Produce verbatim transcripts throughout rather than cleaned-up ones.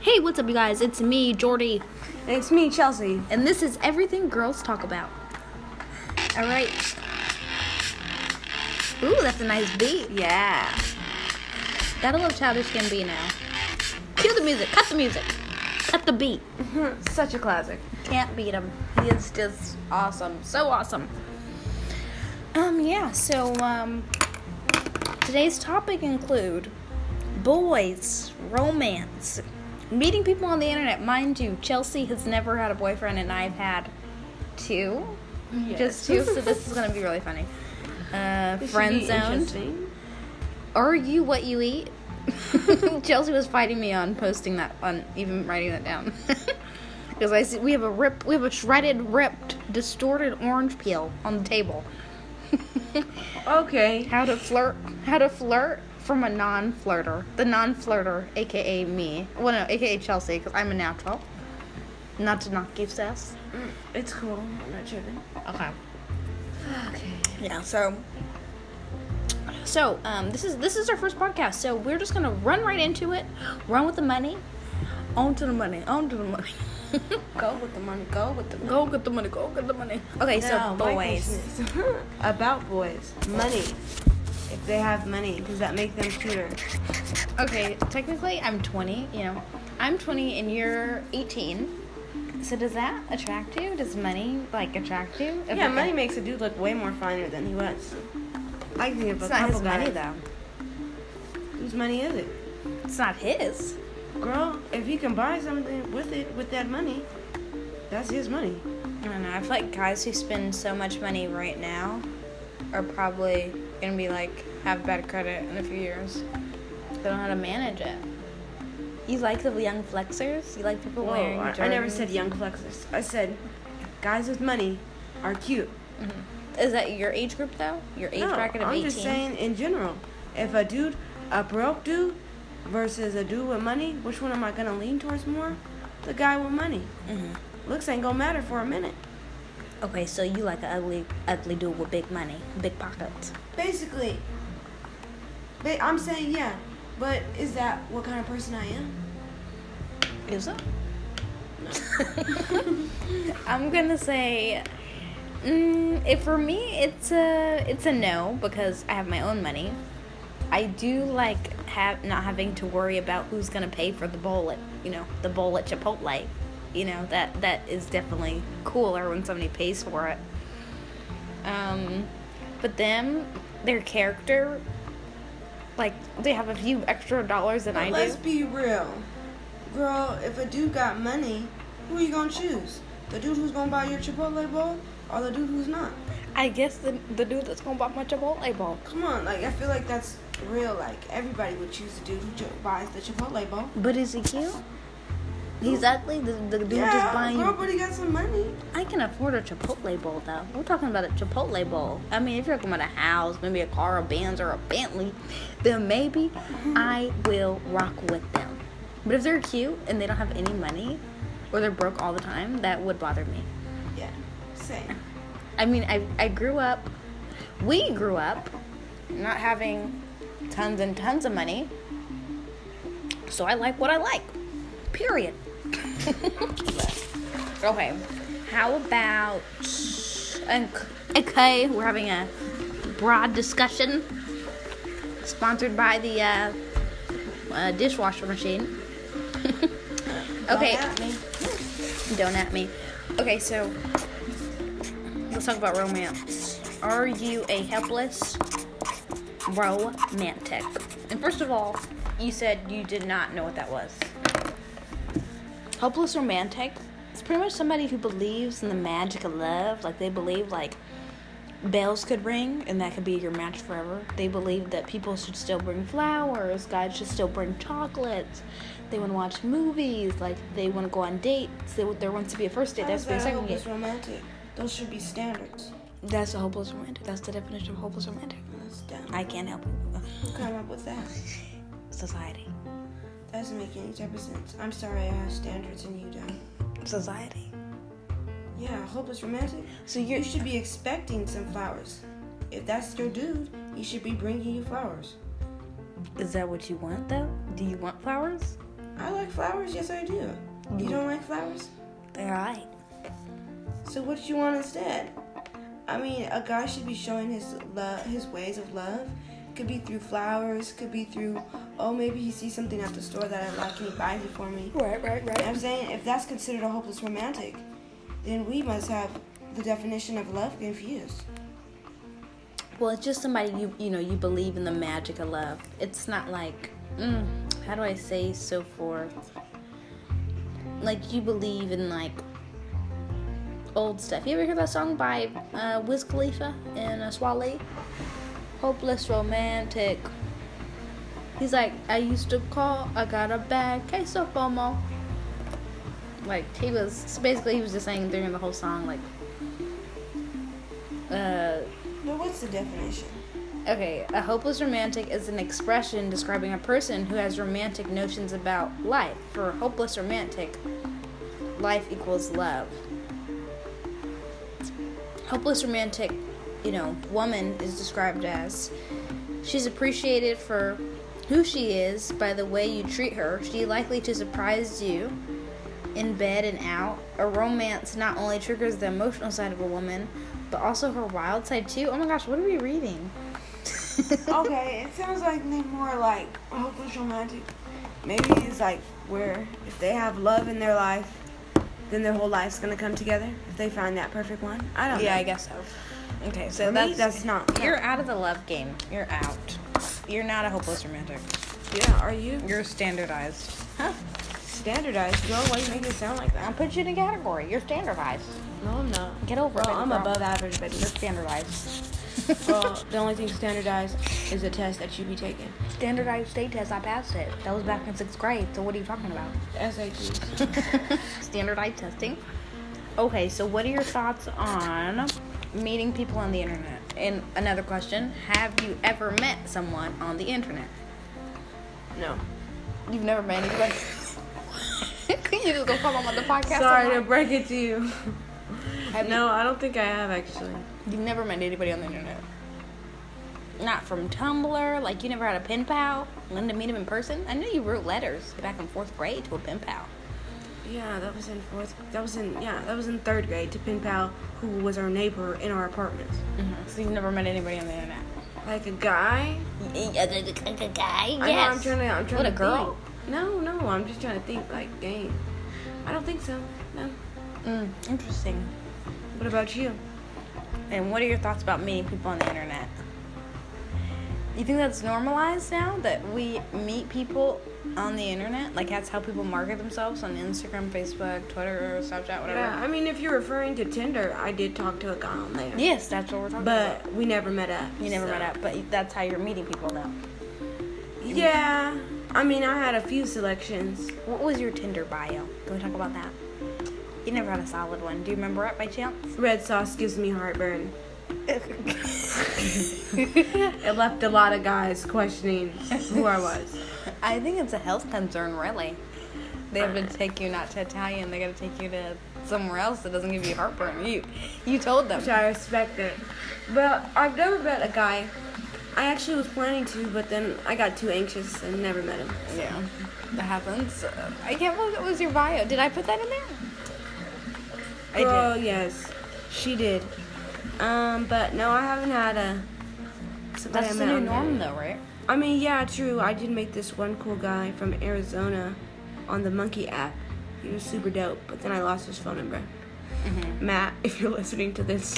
Hey, what's up, you guys? It's me, Jordy. And it's me, Chelsea. And this is Everything Girls Talk About. All right. Ooh, that's a nice beat. Yeah. Gotta love Childish Gambino now. Cue the music. Cut the music. Cut the beat. Such a classic. Can't beat him. He is just awesome. So awesome. Um, yeah, so, um, today's topic include boys, romance, meeting people on the internet. Mind you, Chelsea has never had a boyfriend, and I've had two. Yes. Just two, so this is going to be really funny. Uh, friend zoned. Are you what you eat? Chelsea was fighting me on posting that, on even writing that down. Because I see, we have a rip, we have a shredded, ripped, distorted orange peel on the table. Okay. How to flirt how to flirt from a non-flirter. The non-flirter, aka me. Well, no, aka Chelsea, because I'm a natural. Not to not give sass. It's cool. I'm not joking. Okay. Okay. Yeah, so So, um this is this is our first podcast, so we're just gonna run right into it. Run with the money. On to the money, on to the money. Go with the money, go with the money. Go get the money, go get the money. Okay, no, so boys. About boys. Money. If they have money, does that make them cuter? Okay, technically I'm twenty, you know. I'm twenty and you're eighteen. So does that attract you? Does money, like, attract you? If yeah, money can... makes a dude look way more finer than he was. I can give a couple guys. It's not his money, though. Whose money is it? It's not his. Girl, if he can buy something with it, with that money, that's his money. I don't know. I feel like guys who spend so much money right now are probably going to be, like, have bad credit in a few years. They don't know how to manage it. You like the young flexers? You like people Whoa, wearing Jordans? I never said young flexers. I said guys with money are cute. Mm-hmm. Is that your age group, though? Your age no, bracket of I'm eighteen? I'm just saying in general. If a dude, a broke dude, versus a dude with money, which one am I going to lean towards more? The guy with money. Mm-hmm. Looks ain't going to matter for a minute. Okay, so you like an ugly, ugly dude with big money, big pockets. Basically. Ba- I'm saying, yeah. But is that what kind of person I am? Is it? No. I'm going to say... Mm, if for me, it's a, it's a no, because I have my own money. I do like... Have, not having to worry about who's gonna pay for the bowl at you know the bowl at Chipotle, you know that that is definitely cooler when somebody pays for it. Um, but them, their character, like they have a few extra dollars than but I let's do. Let's be real, girl. If a dude got money, who are you gonna choose? The dude who's gonna buy your Chipotle bowl, or the dude who's not? I guess the the dude that's gonna buy my Chipotle bowl. Come on, like I feel like that's. Real, like, everybody would choose the dude who buys the Chipotle bowl. But is he cute? He's ugly? The, the dude yeah, just buying... Yeah, but he got some money. I can afford a Chipotle bowl, though. We're talking about a Chipotle bowl. I mean, if you're talking about a house, maybe a car, a Benz, or a Bentley, then maybe I will rock with them. But if they're cute and they don't have any money, or they're broke all the time, that would bother me. Yeah, same. I mean, I, I grew up... We grew up not having... tons and tons of money, so I like what I like, period. Okay, how about okay we're having a broad discussion sponsored by the uh, uh dishwasher machine. Okay, don't at me don't at me. Okay, so let's talk about romance. Are you a helpless romantic? And first of all, you said you did not know what that was. Helpless romantic, it's pretty much somebody who believes in the magic of love. Like, they believe, like, bells could ring and that could be your match forever. They believe that people should still bring flowers, guys should still bring chocolates, they want to watch movies, like, they want to go on dates, they, there wants to be a first date, that's the second date. Romantic. Those should be standards. That's a hopeless romantic. That's the definition of hopeless romantic. That's dumb. I can't help it. Who came up with that? Society. That doesn't make any type of sense. I'm sorry, I have standards and you don't. Society. Yeah, hopeless romantic. So you're, you should be expecting some flowers. If that's your dude, he should be bringing you flowers. Is that what you want, though? Do you want flowers? I like flowers. Yes, I do. Mm-hmm. You don't like flowers? They're right. So what do you want instead? I mean, a guy should be showing his love, his ways of love. Could be through flowers. Could be through, oh, maybe he sees something at the store that I like and he buys it for me. Right, right, right. And I'm saying if that's considered a hopeless romantic, then we must have the definition of love confused. Well, it's just somebody you you know you believe in the magic of love. It's not like mm, how do I say so forth. Like you believe in like old stuff. You ever hear that song by uh, Wiz Khalifa and uh, Swae? Hopeless romantic. He's like, I used to call. I got a bad case of FOMO. Like he was basically he was just saying during the whole song like. Uh, But what's the definition? Okay, a hopeless romantic is an expression describing a person who has romantic notions about life. For a hopeless romantic, life equals love. Hopeless romantic, you know, woman is described as she's appreciated for who she is by the way you treat her. She's likely to surprise you in bed and out. A romance not only triggers the emotional side of a woman, but also her wild side, too. Oh, my gosh, what are we reading? Okay, it sounds like they're more like hopeless romantic. Maybe it's like where if they have love in their life, then their whole life's going to come together if they find that perfect one. I don't yeah, know. Yeah, I guess so. Okay, so that's, that's not... You're no. out of the love game. You're out. You're not a hopeless romantic. Yeah, are you? You're standardized. Huh? Standardized? Girl, why do you make it sound like that? I'll put you in a category. You're standardized. No, I'm not. Get over it. Well, I'm girl. above average, baby. You're standardized. Well, the only thing standardized is a test that you be taking. Standardized state test, I passed it. That was back in sixth grade, so what are you talking about? S A Ts. Standardized testing. Okay, so what are your thoughts on meeting people on the internet? And another question, have you ever met someone on the internet? No. You've never met anybody? You just gonna come on the podcast? Sorry to break it to you. Have no, you, I don't think I have, actually. You've never met anybody on the internet? Not from Tumblr? Like, you never had a pen pal? Wanted to meet him in person? I knew you wrote letters back in fourth grade to a pen pal. Yeah, that was in fourth... That was in... Yeah, that was in third grade to pen pal who was our neighbor in our apartment. Mm-hmm. So you've never met anybody on the internet? Like a guy? Like a guy? Yes. I know, I'm trying to... I'm trying what, a to girl? Think. No, no, I'm just trying to think, like, dang. I don't think so. No. Mm, interesting. What about you? And what are your thoughts about meeting people on the internet? You think that's normalized now that we meet people on the internet? Like that's how people market themselves on Instagram, Facebook, Twitter, Snapchat, whatever. Yeah, I mean if you're referring to Tinder, I did talk to a guy on there. Yes, that's what we're talking but about. But we never met up. You never so. met up, but that's how you're meeting people now. Yeah, I mean I had a few selections. What was your Tinder bio? Can we talk about that? You never had a solid one. Do you remember it by chance? Red sauce gives me heartburn. It left a lot of guys questioning who I was. I think it's a health concern, really. They have to take you not to Italian. They got to take you to somewhere else that doesn't give you heartburn. You, you told them. Which I respect it. But I've never met a guy. I actually was planning to, but then I got too anxious and never met him. So. Yeah, that happens. Uh, I can't believe it was your bio. Did I put that in there? Oh yes, she did. Um, but no, I haven't had a. That's the new norm, though, right? I mean, yeah, true. I did make this one cool guy from Arizona on the Monkey app. He was super dope, but then I lost his phone number. Mm-hmm. Matt, if you're listening to this,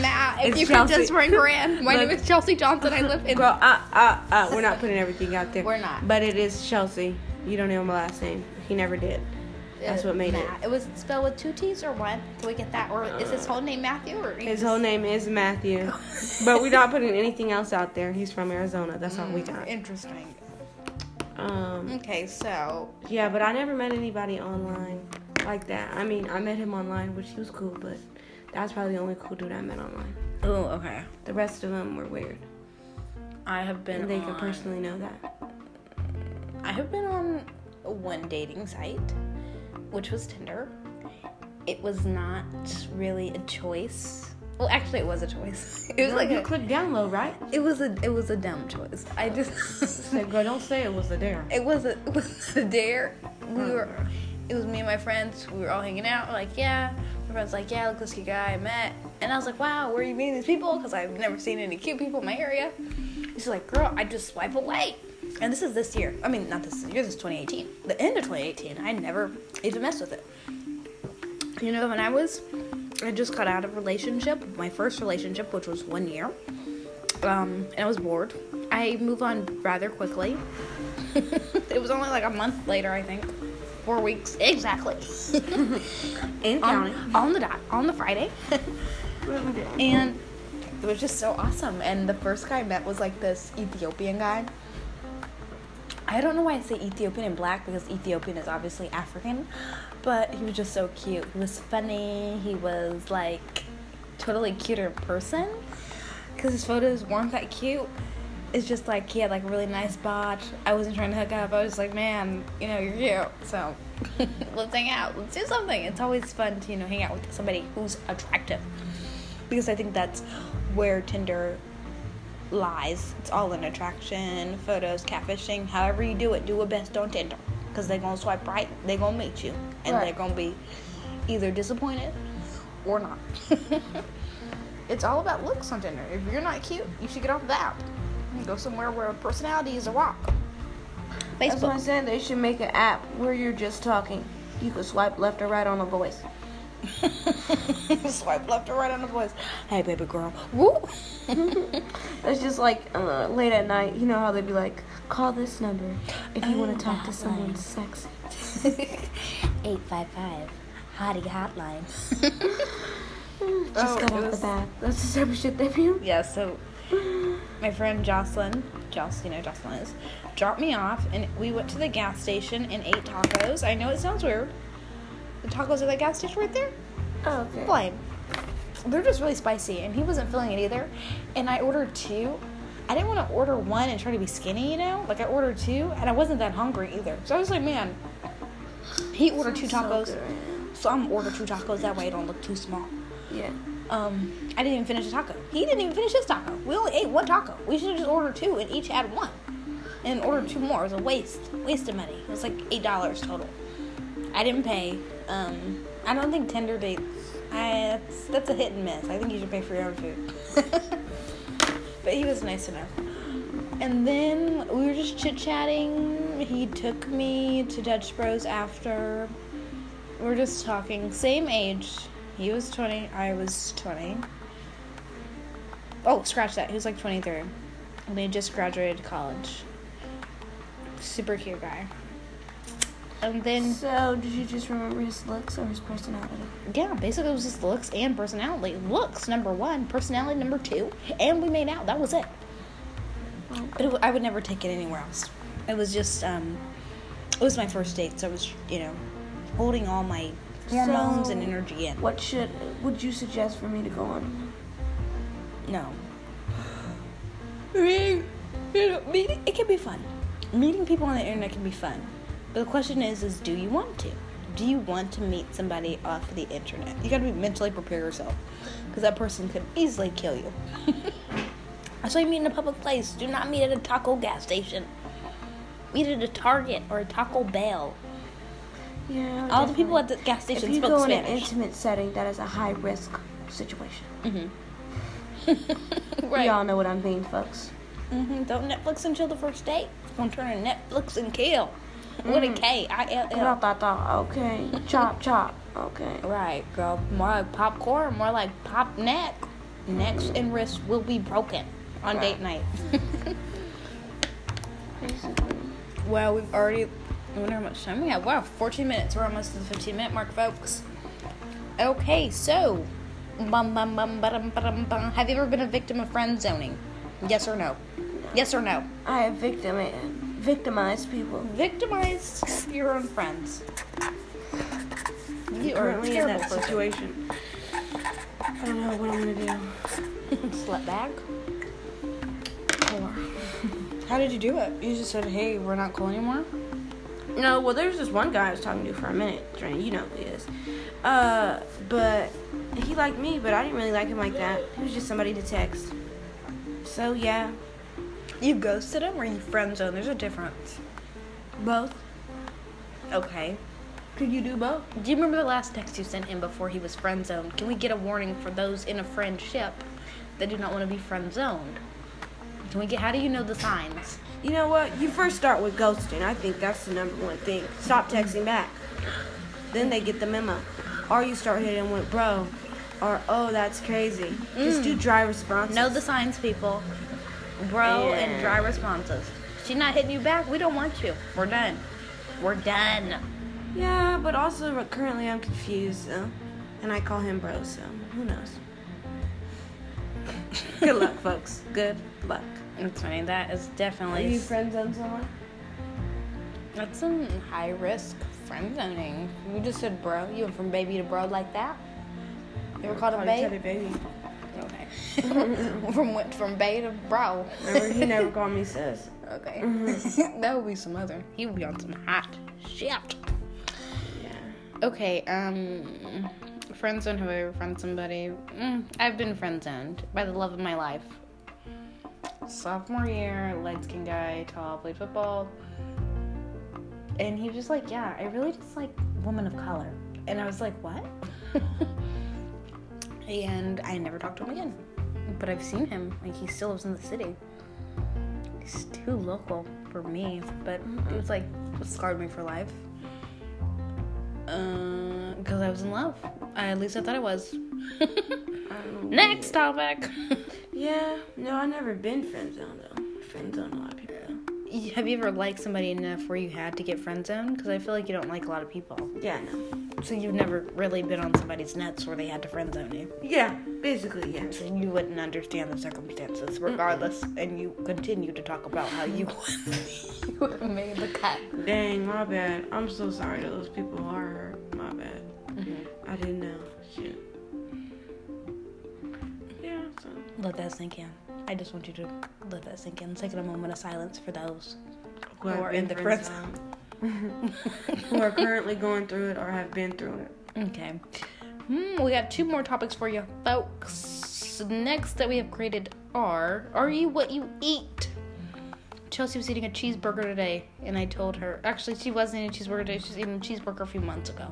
Matt, if you could just ring grand. My Look, name is Chelsea Johnson. I live in. Well, uh, uh, uh, we're not putting everything out there. We're not. But it is Chelsea. You don't know my last name. He never did. That's what made Matt. it. It was spelled with two T's or one? Can we get that? Or is his whole name Matthew? Or his whole name is Matthew. But we're not putting anything else out there. He's from Arizona. That's mm, all we got. Interesting. Um, okay, so. Yeah, but I never met anybody online like that. I mean, I met him online, which he was cool, but that's probably the only cool dude I met online. Oh, okay. The rest of them were weird. I have been and they on... can personally know that. I have been on one dating site. Which was Tinder. It was not really a choice. Well, actually, it was a choice. It was no, like you a, clicked download, right? It was a it was a dumb choice. I just said, "Girl, don't say it was a dare." It was a it was a dare. We oh, were, girl. It was me and my friends. We were all hanging out. We're like, yeah. My friend's like, yeah, look, this cute guy I met. And I was like, wow, where are you meeting these people? Because I've never seen any cute people in my area. She's like, girl, I just swipe away. And this is this year. I mean, not this year. This is twenty eighteen. The end of twenty eighteen. I never even messed with it. You know, when I was. I just got out of a relationship, my first relationship, which was one year, um, and I was bored. I moved on rather quickly. It was only like a month later, I think. Four weeks, exactly. In counting. On, on the dot, on the Friday. And it was just so awesome. And the first guy I met was like this Ethiopian guy. I don't know why I say Ethiopian and black, because Ethiopian is obviously African, but he was just so cute. He was funny. He was, like, totally cuter in person, because his photos weren't that cute. It's just, like, he had, like, a really nice bod. I wasn't trying to hook up. I was like, man, you know, you're cute, so let's hang out. Let's do something. It's always fun to, you know, hang out with somebody who's attractive, because I think that's where Tinder lies. It's all an attraction, photos, catfishing, however you do it, do it best on Tinder, because they're going to swipe right, they're going to meet you, and right. They're going to be either disappointed or not. It's all about looks on Tinder. If you're not cute, you should get off the app and go somewhere where personality is a rock. Facebook. That's what I'm saying. They should make an app where you're just talking. You could swipe left or right on a voice. Swipe left or right on the voice. Hey, baby girl. Woo! It's just like uh, late at night. You know how they'd be like, call this number if you oh, want to talk to someone line. Sexy. eight five five Hottie Hotline. Just oh, got out was... the bath. That's the type of shit they do. Yeah, so my friend Jocelyn, Jocelyn, you know Jocelyn is, dropped me off, and we went to the gas station and ate tacos. I know it sounds weird. The tacos at that gas station right there? Oh, okay. Blame. They're just really spicy, and he wasn't feeling it either. And I ordered two. I didn't want to order one and try to be skinny, you know? Like, I ordered two, and I wasn't that hungry either. So I was like, man, he ordered two tacos. So, so I'm going to order two tacos. That way I don't look too small. Yeah. Um, I didn't even finish a taco. He didn't even finish his taco. We only ate one taco. We should have just ordered two and each had one. And ordered two more. It was a waste. Waste of money. It was like eight dollars total. I didn't pay. Um, I don't think Tinder dates. I that's, that's a hit and miss. I think you should pay for your own food. But he was nice enough. And then we were just chit chatting. He took me to Dutch Bros after. We were just talking. Same age. He was twenty. I was twenty. Oh, scratch that. He was like twenty-three. And he just graduated college. Super cute guy. And then, so, did you just remember his looks or his personality? Yeah, basically it was his looks and personality. Looks, number one. Personality, number two. And we made out. That was it. Okay. But it, I would never take it anywhere else. It was just, um, it was my first date, so I was, you know, holding all my hormones so, and energy in. What should, would you suggest for me to go on? No. Meeting, it can be fun. Meeting people on the internet can be fun. But the question is, is do you want to? Do you want to meet somebody off the internet? You got to be mentally prepare yourself, because that person could easily kill you. That's why you meet in a public place. Do not meet at a taco gas station. Meet at a Target or a Taco Bell. Yeah. All definitely. The people at the gas station spoke Spanish. If you go in an intimate setting, that is a high risk situation. Mm-hmm. Right. Y'all know what I mean, folks. Mm-hmm. Don't Netflix and chill the first date. Don't turn to Netflix and kill. What mm. a K, I L L. Okay, chop chop. Okay, right, girl. More like popcorn, more like pop neck. Necks mm. and wrists will be broken on right. date night. Basically. Well, we've already. I wonder how much time we have. Wow, fourteen minutes. We're almost to the fifteen minute mark, folks. Okay, so, bum, bum, bum, ba-dum, ba-dum, bum. Have you ever been a victim of friend zoning? Yes or no? Yes or no? I have victim it. Victimized people. Victimized your own friends. You are in that situation. I don't know what I'm gonna do. Slut back. Or how did you do it? You just said, "Hey, we're not cool anymore." No, well, there's this one guy I was talking to for a minute, you know who he is. Uh, but he liked me, but I didn't really like him like that. He was just somebody to text. So, yeah. You ghosted him or you friend zoned? There's a difference. Both. Okay. Could you do both? Do you remember the last text you sent him before he was friend zoned? Can we get a warning for those in a friendship that do not want to be friend zoned? Can we get? How do you know the signs? You know what? You first start with ghosting. I think that's the number one thing. Stop texting back. Then they get the memo. Or you start hitting with bro. Or oh, that's crazy. Mm. Just do dry responses. Know the signs, people. Bro yeah. and dry responses. She's not hitting you back. We don't want you. We're done. We're done. Yeah, but also currently I'm confused, so, and I call him bro, so who knows? Good luck, folks. Good luck. That's funny. That is definitely. Are you friend zoned someone? That's some high risk friend zoning. You just said bro. You went from baby to bro like that. You ever called him babe? baby? Okay. from went from babe to bro. Remember, he never called me sis. Okay. Mm-hmm. That would be some other. He would be on some hot shit. Yeah. Okay. Um. Friend zone. Have I ever friend somebody? Mm, I've been friend zoned by the love of my life. Sophomore year, light skin guy, tall, played football, and he was just like, yeah, I really just like women of color, and I was like, what? And I never talked to him again, but I've seen him, like, he still lives in the city. He's too local for me, but it was like, scarred me for life, uh, because I was in love, I, at least I thought I was. Next topic. Yeah, no, I've never been friend-zoned, though. Friend-zoned a lot of people, though. Have you ever liked somebody enough where you had to get friend-zoned? Because I feel like you don't like a lot of people. Yeah, no. So you've never really been on somebody's nuts where they had to friend-zone you? Yeah, basically, yeah. So you wouldn't understand the circumstances, regardless, mm-hmm. and you continue to talk about how you would have made the cut. Dang, my bad. I'm so sorry that those people are hurt. My bad. Mm-hmm. I didn't know. Shit. Let that sink in. I just want you to let that sink in. Take a moment of silence for those who, who are in the friend zone, who are currently going through it or have been through it. Okay. Hmm, we got two more topics for you, folks. Next that we have created are, are you what you eat? Chelsea was eating a cheeseburger today, and I told her. Actually, she wasn't eating a cheeseburger today. She was eating a cheeseburger a few months ago.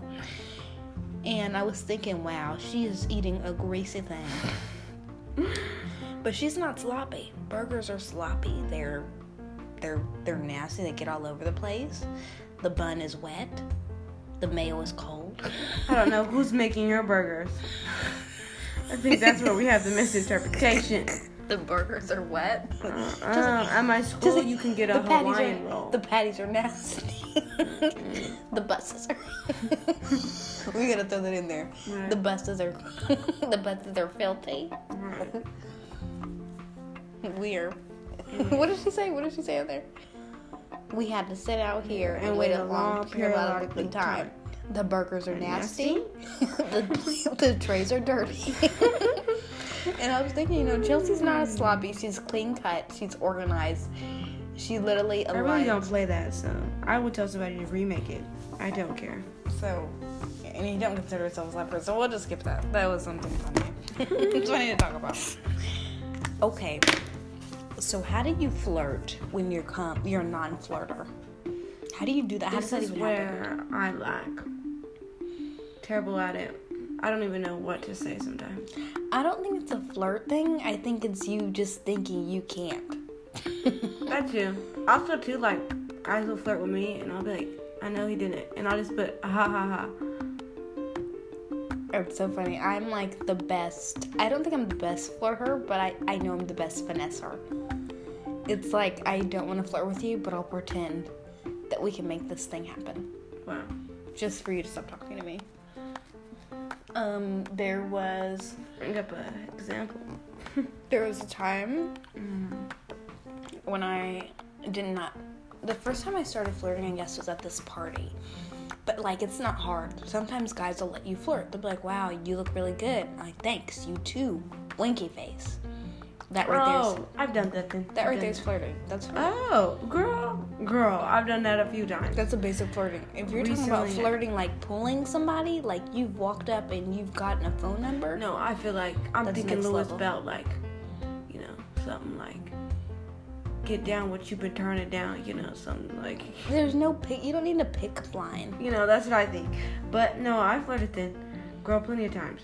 And I was thinking, wow, she is eating a greasy thing. But she's not sloppy. Burgers are sloppy. They're they're they're nasty. They get all over the place. The bun is wet. The mayo is cold. I don't know who's making your burgers. I think that's where we have the misinterpretation. The burgers are wet. Uh, uh, like, at my school, like, you can get a Hawaiian are, roll. The patties are nasty. The buses are. We gotta throw that in there. Right. The buses are. The buses are filthy. Right. Weird. What did she say? What did she say out there? We had to sit out here and, and wait a long period of time. time. The burgers are nasty. nasty. the, the trays are dirty. And I was thinking, you know, Chelsea's not sloppy. She's clean cut. She's organized. She literally aligned. I really don't play that, so I would tell somebody to remake it. I don't care. So, and you don't consider yourself a slapper, so we'll just skip that. That was something funny. It's funny to talk about. Okay, so how do you flirt when you're com- you're a non-flirter? How do you do that? How this does that is even where happen? I lack. Terrible at it. I don't even know what to say sometimes. I don't think it's a flirt thing. I think it's you just thinking you can't. That too. Also too, like, guys will flirt with me and I'll be like, I know he didn't. And I'll just put, ha ha ha. It's so funny. I'm like the best. I don't think I'm the best flirter, but I, I know I'm the best finesser. It's like, I don't want to flirt with you, but I'll pretend that we can make this thing happen. Wow. Just for you to stop talking to me. Um, there was... Bring up an example. There was a time mm-hmm. when I did not... The first time I started flirting, I guess, was at this party. But, like, it's not hard. Sometimes guys will let you flirt. They'll be like, wow, you look really good. I'm like, thanks, you too. Winky face. That right there. Oh, I've done that thing. That right there is flirting. That's flirting. Oh, girl. Girl, I've done that a few times. That's a basic flirting. If you're Recently, talking about flirting, like pulling somebody, like you've walked up and you've gotten a phone number. No, I feel like I'm that's thinking Louis level. Belt, like, you know, something like, get down what you've been turning down, you know, something like. There's no pick. You don't need a pick line. You know, that's what I think. But no, I flirted thin. Girl, plenty of times.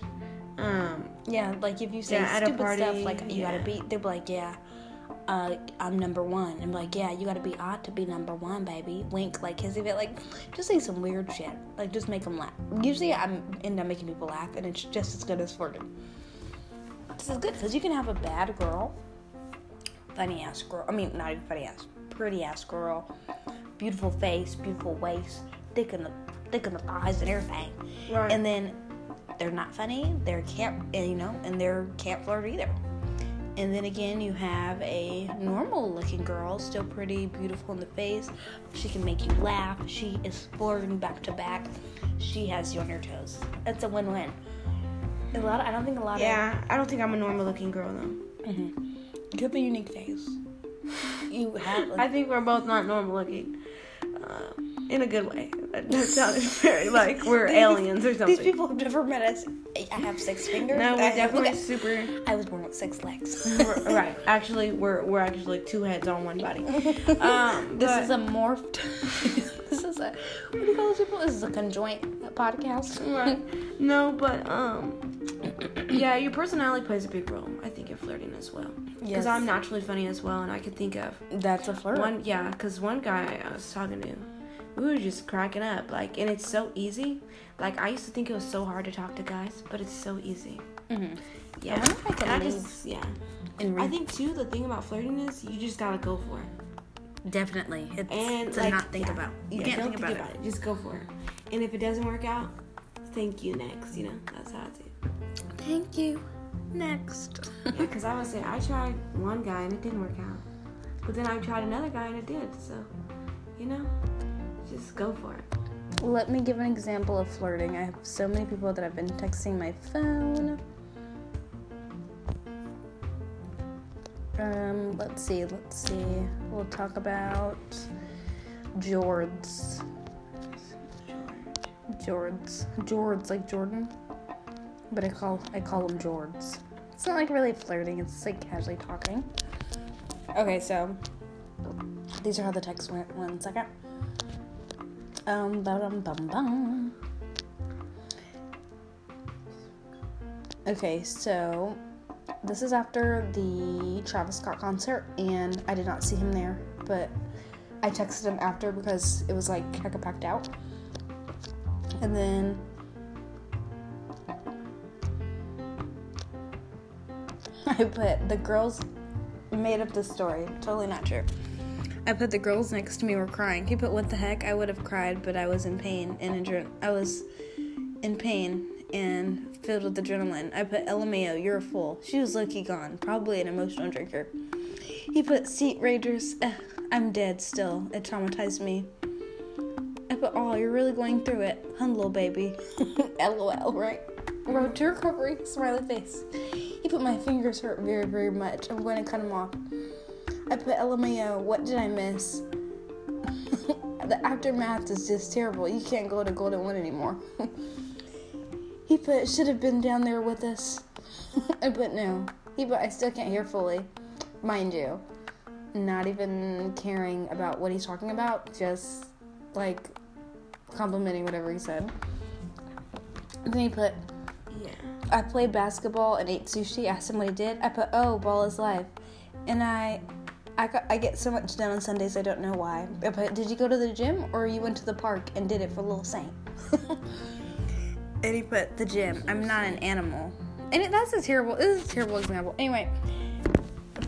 Um, yeah, like if you say yeah, stupid party, stuff, like you yeah. gotta be, they'll be like, yeah, uh, I'm number one. I'm like, yeah, you gotta be odd to be number one, baby. Wink, like hissy fit, like just say some weird shit, like just make them laugh. Usually, I'm end up making people laugh, and it's just as good as flirting. This is good because you can have a bad girl, funny ass girl. I mean, not even funny ass, pretty ass girl, beautiful face, beautiful waist, thick in the thick in the thighs and everything, right. And then. They're not funny, they're can't, you know, and they're can't flirt either. And then again, you have a normal-looking girl, still pretty, beautiful in the face. She can make you laugh. She is flirting back to back. She has you on your toes. That's a win-win. A lot. Of, I don't think a lot yeah, of... Yeah, I don't think I'm a normal-looking girl, though. Mm-hmm. You have a unique face. You have... Like, I think we're both not normal-looking. Uh, in a good way. That sounded very like we're these, aliens or something. These people have never met us. I have six fingers. No, we're definitely super. I was born with six legs. Right. Actually, we're we're actually two heads on one body. Um, this but, is a morphed. This is a what do you call those people? This is a conjoint podcast. Right. No, but um, yeah, your personality plays a big role. I think in flirting as well. Because yes. I'm naturally funny as well, and I could think of that's a flirt. One, yeah, because one guy I was talking to. We were just cracking up, like, and it's so easy. Like, I used to think it was so hard to talk to guys, but it's so easy. Mm-hmm. Yeah. I wonder if I could and leave. I just, yeah. And I think, too, the thing about flirting is you just gotta go for it. Definitely. It's and, to like, not think yeah. about. You yeah, can't think, think about, about it. it. Just go for it. And if it doesn't work out, thank you next, you know? That's how I do it. Thank you next. Yeah, because I would say I tried one guy and it didn't work out. But then I tried another guy and it did, so, you know? Just go for it. Let me give an example of flirting. I have so many people that I've been texting my phone. Um, let's see, let's see. We'll talk about Jords. Jords. Jords, like Jordan. But I call I call them Jords. It's not like really flirting, it's just like casually talking. Okay, so these are how the text went. One second. Um, bum, bum, bum. Okay, so this is after the Travis Scott concert, and I did not see him there, but I texted him after because it was like hecka packed out. And then I put the girls made up this story, totally not true. I put the girls next to me were crying. He put, what the heck? I would have cried, but I was in pain and adre- I was in pain and filled with adrenaline. I put, L M A O, you're a fool. She was low-key gone, probably an emotional drinker. He put, seat ragers, eh, I'm dead still. It traumatized me. I put, oh, you're really going through it. Hun, little baby. L O L, right? Road to recovery, smiley face. He put, my fingers hurt very, very much. I'm going to cut them off. I put, L M A O, what did I miss? The aftermath is just terrible. You can't go to Golden One anymore. He put, should have been down there with us. I put, no. He put, I still can't hear fully. Mind you, not even caring about what he's talking about, just, like, complimenting whatever he said. And then he put, yeah. I played basketball and ate sushi. Asked him what he did. I put, oh, ball is life. And I... I, got, I get so much done on Sundays, I don't know why. But did you go to the gym or you went to the park and did it for Lil Saint? And he put, the gym. I'm not an animal. And it, that's a terrible, this is a terrible example. Anyway,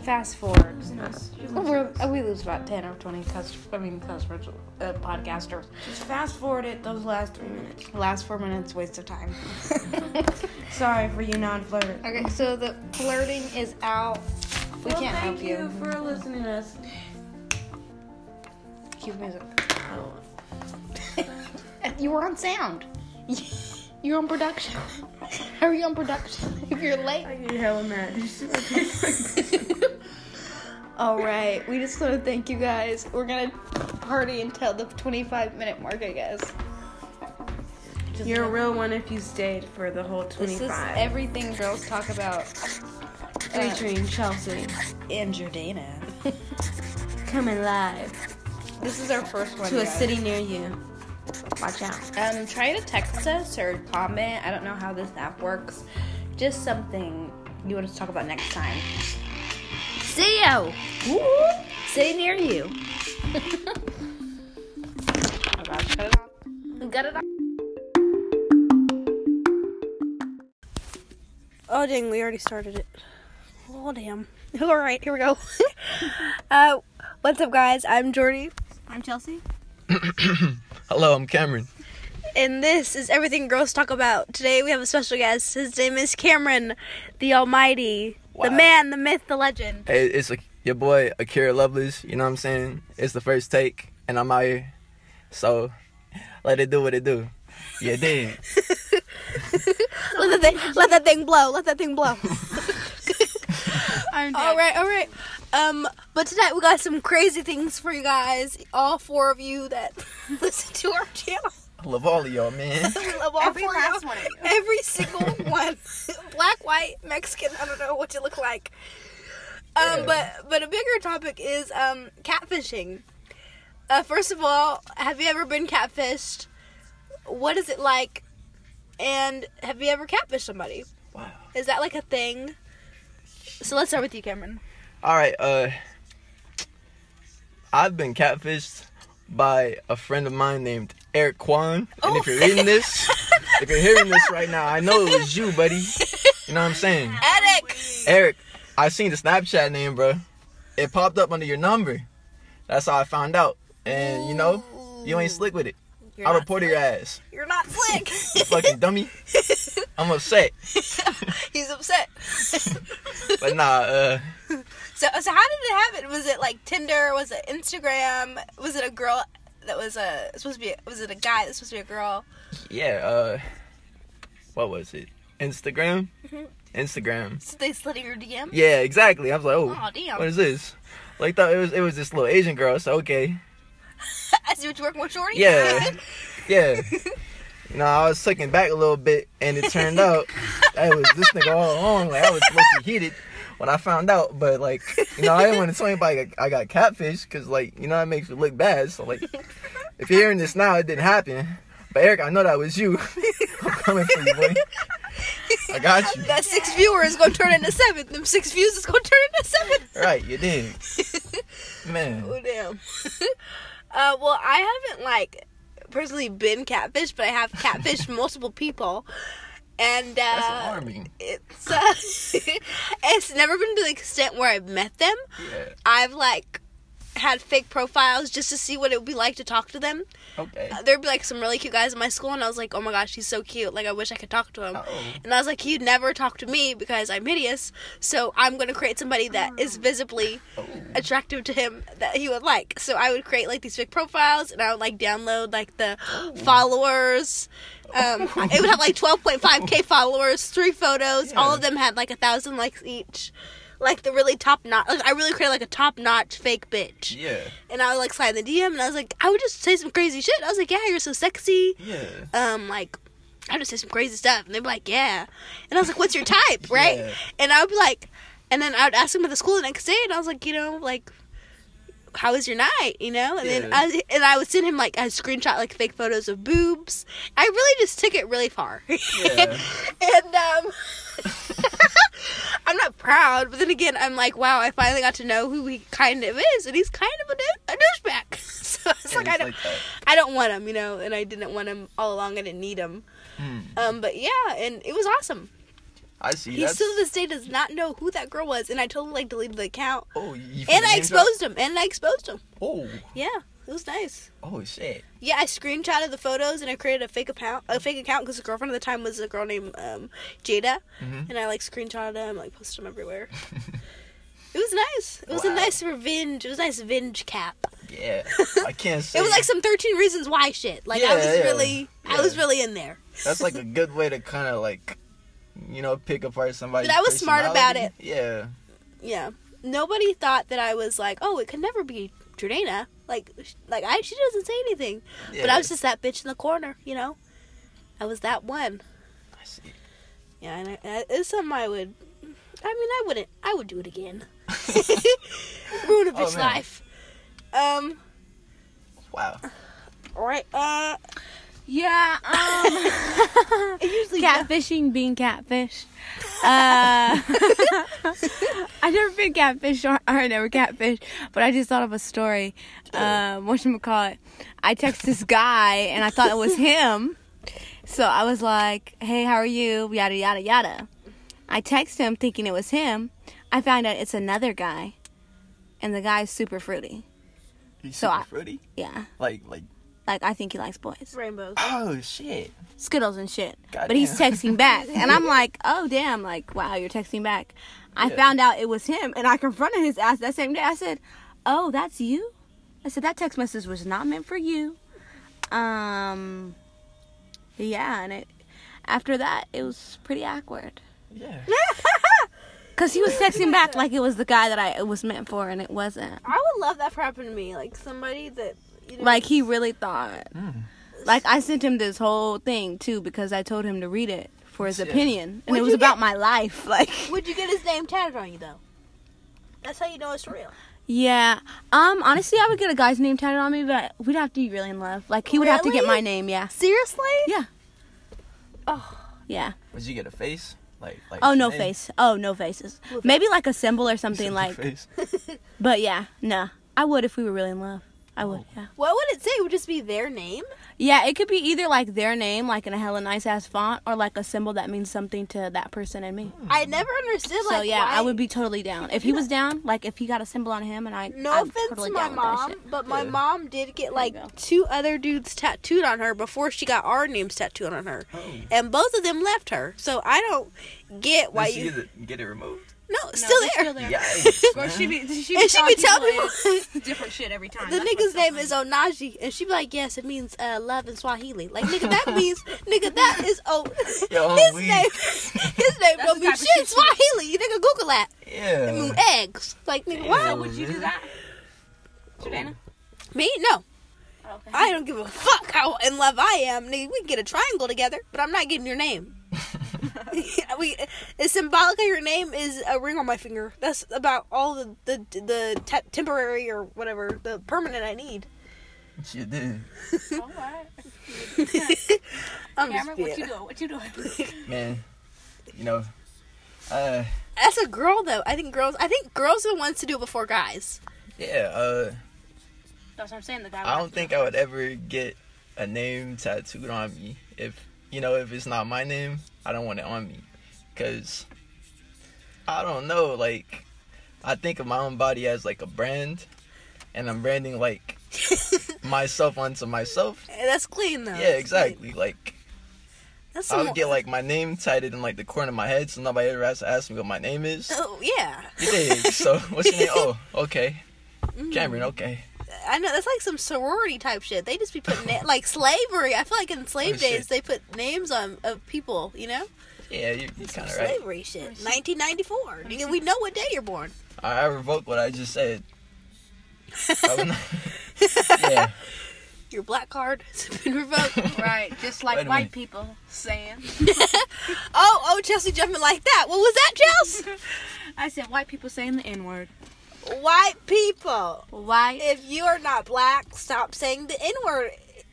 fast forward. Nice. We're, we lose about ten or twenty customers, I mean, customers, uh, podcasters. Just fast forward it those last three minutes. Last four minutes, waste of time. Sorry for you non-flirter. Okay, so the flirting is out. We well, can't help you. Thank you for listening to us. Cue music. Oh. You were on sound. You're on production. Hurry on production. If you're late. I get hella mad. Alright, we just want to thank you guys. We're going to party until the twenty-five minute mark, I guess. Just you're a real one if you stayed for the whole twenty-five. This is everything girls talk about. Featuring uh, Chelsea. And Jordana. Coming live. This is our first one, to guys. A city near you. Watch out. Um, try to text us or comment. I don't know how this app works. Just something you want us to talk about next time. See you. Woo! City near you. Oh gosh, cut it off. We got it off. Oh, dang, we already started it. Oh, damn. All right, here we go. uh, what's up, guys? I'm Jordy. I'm Chelsea. Hello, I'm Cameron. And this is Everything Girls Talk About. Today we have a special guest. His name is Cameron, the almighty, wow. The man, the myth, the legend. Hey, it's like your boy, Akira Lovelace, you know what I'm saying? It's the first take, and I'm out here. So, let it do what it do. Yeah, dang. let, that thing, let that thing blow. Let that thing blow. I'm dead. All right, all right. Um, but tonight we got some crazy things for you guys. All four of you that listen to our channel. I love all of y'all, man. I love all Every four last y'all. One of you. Every single one. Black, white, Mexican. I don't know what you look like. Um, yeah. But but a bigger topic is um catfishing. Uh, first of all, have you ever been catfished? What is it like? And have you ever catfished somebody? Wow. Is that like a thing? So let's start with you, Cameron. All right, uh, I've been catfished by a friend of mine named Eric Kwan. Oh. And if you're reading this, if you're hearing this right now, I know it was you, buddy. You know what I'm saying? Eric! Eric, I seen the Snapchat name, bro. It popped up under your number. That's how I found out. And, you know, you ain't slick with it. You're I reported slick. Your ass. You're not slick. You fucking dummy. I'm upset. He's upset. But nah, uh... So, so how did it happen? Was it like Tinder? Was it Instagram? Was it a girl that was a... supposed to be... was it a guy that's supposed to be a girl? Yeah, uh... what was it? Instagram? Mm-hmm. Instagram. So they slid your D M? Yeah, exactly. I was like, oh, oh damn. What is this? Like, thought it was, it was this little Asian girl, so okay. I see what you work with, Jordy. Yeah, yeah. You know, I was taken back a little bit, and it turned out that was this nigga all along. Like I was lucky heated when I found out, but like, you know, I didn't want to tell anybody I got catfished because, like, you know, that makes me look bad. So like, if you're hearing this now, it didn't happen. But Eric, I know that was you. I'm coming for you, boy. I got you. That six viewer is gonna turn into seven. Them six views is gonna turn into seven. Right, you did, man. Oh damn. Uh, well, I haven't, like, personally been catfished, but I have catfished multiple people, and, uh... That's alarming. It's, uh... it's never been to the extent where I've met them. Yeah. I've, like, had fake profiles just to see what it would be like to talk to them. Okay. Uh, there'd be, like, some really cute guys in my school, and I was like, oh my gosh, he's so cute. Like, I wish I could talk to him. Uh-oh. And I was like, he'd never talk to me because I'm hideous, so I'm gonna create somebody that is visibly... Oh. attractive to him that he would like. So I would create like these fake profiles, and I would like download like the followers. Um, it would have like twelve point five k followers, three photos. Yeah. All of them had like a thousand likes each. Like the really top notch. Like, I really created like a top notch fake bitch. Yeah. And I would like slide in the D M, and I was like, I would just say some crazy shit. I was like, yeah, you're so sexy. Yeah. Um, like. I would just say some crazy stuff, and they'd be like, yeah. And I was like, what's your type, right? Yeah. And I would be like. And then I would ask him at the school the next day, and I was like, you know, like, how was your night, you know? And yeah. then I, and I would send him, like, I screenshot, like, fake photos of boobs. I really just took it really far. Yeah. And, um, I'm not proud, but then again, I'm like, wow, I finally got to know who he kind of is, and he's kind of a, a douchebag. So I was yeah, like, I don't, like I don't want him, you know, and I didn't want him all along. I didn't need him. Mm. Um, but, yeah, and it was awesome. I see. He that's... still to this day does not know who that girl was, and I totally like deleted the account. Oh, you and I exposed out? him, and I exposed him. Oh, yeah, it was nice. Oh shit. Yeah, I screenshotted the photos, and I created a fake account, a fake account because the girlfriend at the time was a girl named um, Jada, mm-hmm. and I like screenshotted them, like posted them everywhere. It was nice. It was wow. a nice revenge. It was a nice revenge cap. yeah, I can't say. It was like some thirteen Reasons Why shit. Like, yeah, I was yeah, really, yeah. I was really in there. That's like a good way to kind of like, you know, pick apart somebody's personality. But I was smart about it. Yeah. Yeah. Nobody thought that I was like, oh, it could never be Jordana. Like, like I, she doesn't say anything. Yeah. But I was just that bitch in the corner, you know? I was that one. I see. Yeah, and I, I, it's something I would... I mean, I wouldn't... I would do it again. Ruin a bitch's oh, life. Um... Wow. Alright, uh... Yeah, um... catfishing, not. Being catfished. Uh... I've never been catfished, or, or never catfished, but I just thought of a story. Um, whatchamacallit? I texted this guy, and I thought it was him. So I was like, hey, how are you? Yada, yada, yada. I text him thinking it was him. I found out it's another guy. And the guy's super fruity. He's so super I, fruity? Yeah. Like, like. Like, I think he likes boys. Rainbows. Oh, shit. Skittles and shit. God but damn. He's texting back. And I'm like, oh, damn. Like, wow, you're texting back. I yeah. found out it was him. And I confronted his ass that same day. I said, oh, that's you? I said, that text message was not meant for you. Um... Yeah, and it, after that, it was pretty awkward. Yeah. Because he was texting back like it was the guy that I it was meant for, and it wasn't. I would love that for happening to me. Like, somebody that... You know, like, he really thought. Mm. Like, I sent him this whole thing, too, because I told him to read it for his yeah. opinion. And would it was get, about my life. Like, would you get his name tatted on you, though? That's how you know it's real. Yeah. Um, honestly, I would get a guy's name tatted on me, but we'd have to be really in love. Like, he would really? have to get my name, yeah. Seriously? Yeah. Oh. Yeah. Would you get a face? Like, like Oh, no name? face. Oh, no faces. Blueface. Maybe, like, a symbol or something, like. Face. But, yeah. No. Nah, I would if we were really in love. I would, yeah. What would it say? It would just be their name? Yeah, it could be either, like, their name, like, in a hella nice-ass font, or, like, a symbol that means something to that person and me. I never understood, like, So, yeah, why... I would be totally down. If he was down, like, if he got a symbol on him, and I... No I'm offense totally to my mom, but my yeah. mom did get, like, two other dudes tattooed on her before she got our names tattooed on her. Oh. And both of them left her. So, I don't get why did you... Did she get it removed? No, no, still there. Still there. Yikes, of course, she be, she be and she be telling people different shit every time. The That's nigga's name is Onaji, and she be like, yes, it means uh, love in Swahili. Like, nigga, that means, nigga, that is, oh, Yo, his weak. name, his name don't mean shit in Swahili. Nigga, Google that. Yeah. It means eggs. Like, nigga, why would you do that? Jordana? Me? No. Oh, okay. I don't give a fuck how in love I am. Nigga, we can get a triangle together, but I'm not getting your name. Yeah, we it's symbolic of your name is a ring on my finger. That's about all the the, the te- temporary or whatever, the permanent I need. You do. All right. I'm Cameron, just what you doing? What you doing? Man, you know, uh, as a girl though, I think girls. I think girls are the ones to do it before guys. Yeah. Uh, That's what I'm saying. The guy. I don't think I would ever get a name tattooed on me if. You know, if it's not my name, I don't want it on me. Because, I don't know, like, I think of my own body as, like, a brand. And I'm branding, like, myself onto myself. That's clean, though. Yeah, exactly. Clean. Like, That's I would more... get, like, my name tatted in, like, the corner of my head so nobody ever has to ask me what my name is. Oh, yeah. It is. So, what's your name? Oh, okay. Mm. Cameron, okay. I know, that's like some sorority type shit. They just be putting, na- like, slavery. I feel like in slave oh, days, they put names on of people, you know? Yeah, you're, you're kind of right. Slavery shit. nineteen ninety-four. You know, we know what day you're born. I, I revoke what I just said. I not... Yeah. Your black card has been revoked. Right, just like white minute. people saying. oh, oh, Chelsea jumping like that. What was that, Chelsea? I said white people saying the N-word. White people. White. If you are not black, stop saying the N-word.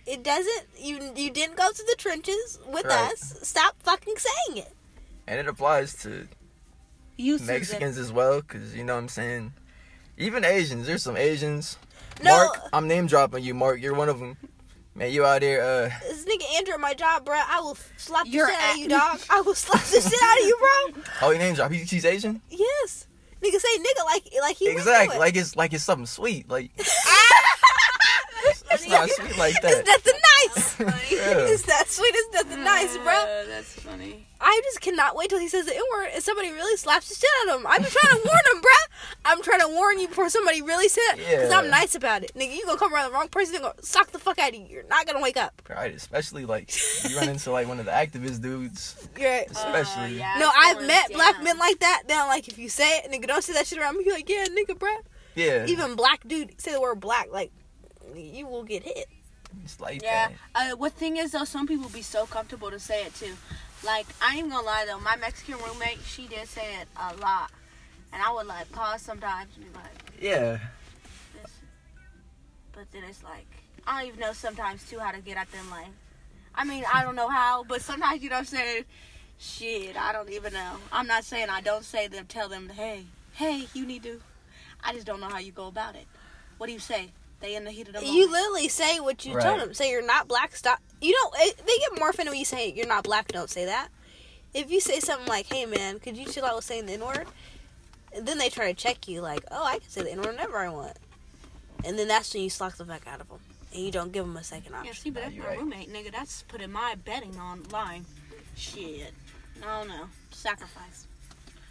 It doesn't... You you didn't go to the trenches with right. us. Stop fucking saying it. And it applies to you Mexicans as well, because, you know what I'm saying? Even Asians. There's some Asians. No. Mark, I'm name dropping you, Mark. You're one of them. Man, you out here, uh... This nigga Andrew at my job, bro. I will slap the shit at- out of you, dog. I will slap the shit out of you, bro. Oh, your name drop. He's Asian? Yes. Nigga say nigga like like he exactly it. like it's like it's something sweet like it's, it's not sweet like that. That's nothing nice. That's funny. Yeah. Is that sweet? Is that nice, bro? Uh, that's funny. I just cannot wait till he says the N-word and somebody really slaps the shit out of him. I've been trying to warn him, bro. I'm trying to warn you before somebody really says it. Because yeah. I'm nice about it. Nigga, you gonna come around the wrong person and go sock the fuck out of you. You're not gonna wake up. Right, especially like you run into like one of the activist dudes. Right. Especially. Uh, yeah, no, I've met down. black men like that. They're like, if you say it, nigga, don't say that shit around me. You're like, yeah, nigga, bro. Yeah. Even black dude, say the word black, like, you will get hit. It's like yeah. that. Uh, what thing is, though, some people be so comfortable to say it, too. Like, I ain't gonna lie, though. My Mexican roommate, she did say it a lot. And I would, like, pause sometimes and be like... Yeah. This. But then it's like... I don't even know sometimes, too, how to get at them, like... I mean, I don't know how, but sometimes, you know what I'm saying? Shit, I don't even know. I'm not saying I don't say them, tell them, hey, hey, you need to... I just don't know how you go about it. What do you say? They in the heat of the moment. You literally say what you right. told them. Say you're not black. Stop. You don't. It, they get more offended when you say you're not black. Don't say that. If you say something like, "Hey man, could you chill out with saying the N word?" Then they try to check you, like, "Oh, I can say the N word whenever I want." And then that's when you slock the fuck out of them, and you don't give them a second option. Yeah, see, but that's my right. roommate, nigga. That's putting my betting on lying. Shit. I don't know. Sacrifice.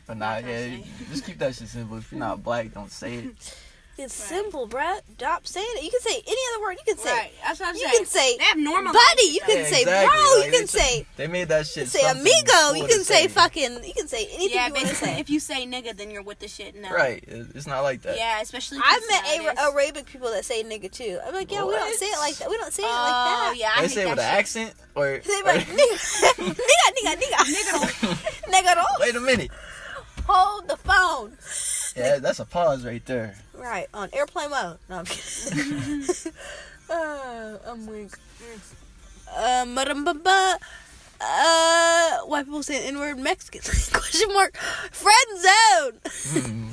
But nah, yeah, just keep that shit simple. If you're not black, don't say it. It's right. simple, bruh. Stop saying it. You can say any other word. You can say. Right. That's what I'm you saying. You can say. They have normal. Buddy, you can yeah, say exactly. bro. Like, you can say. They made that shit. You say amigo. You can say, say fucking. You can say anything yeah, you want to say. If you say nigga, then you're with the shit. No. Right. It's not like that. Yeah, especially. I've met Ara- Arabic people that say nigga too. I'm like, yeah, what? We don't say it like that. We don't say it uh, like that. Yeah, I they say it with an accent or. They like nigga, nigga, nigga, nigga, nigga. Wait a minute. Hold the phone. Yeah, that's a pause right there. Right, on airplane mode. No, I'm kidding. uh, I'm weak. Uh, uh, white people say the N-word Mexican. Question mark. Friend zone. Mm.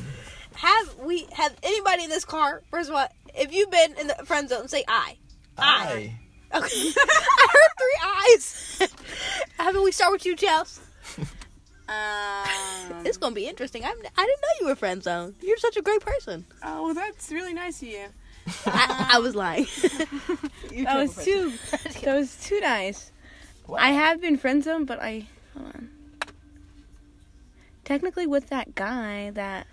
Have we, have anybody in this car, first of all, if you've been in the friend zone, say I. I. I. Okay. I heard three I's. Haven't we start with you, Chelsea? Um, it's gonna be interesting. I'm, I didn't know you were friend zoned. You're such a great person. Oh, well, that's really nice of you. I, I was lying. that was too. That was too nice. Wow. I have been friend zoned, but I hold on. Technically, with that guy that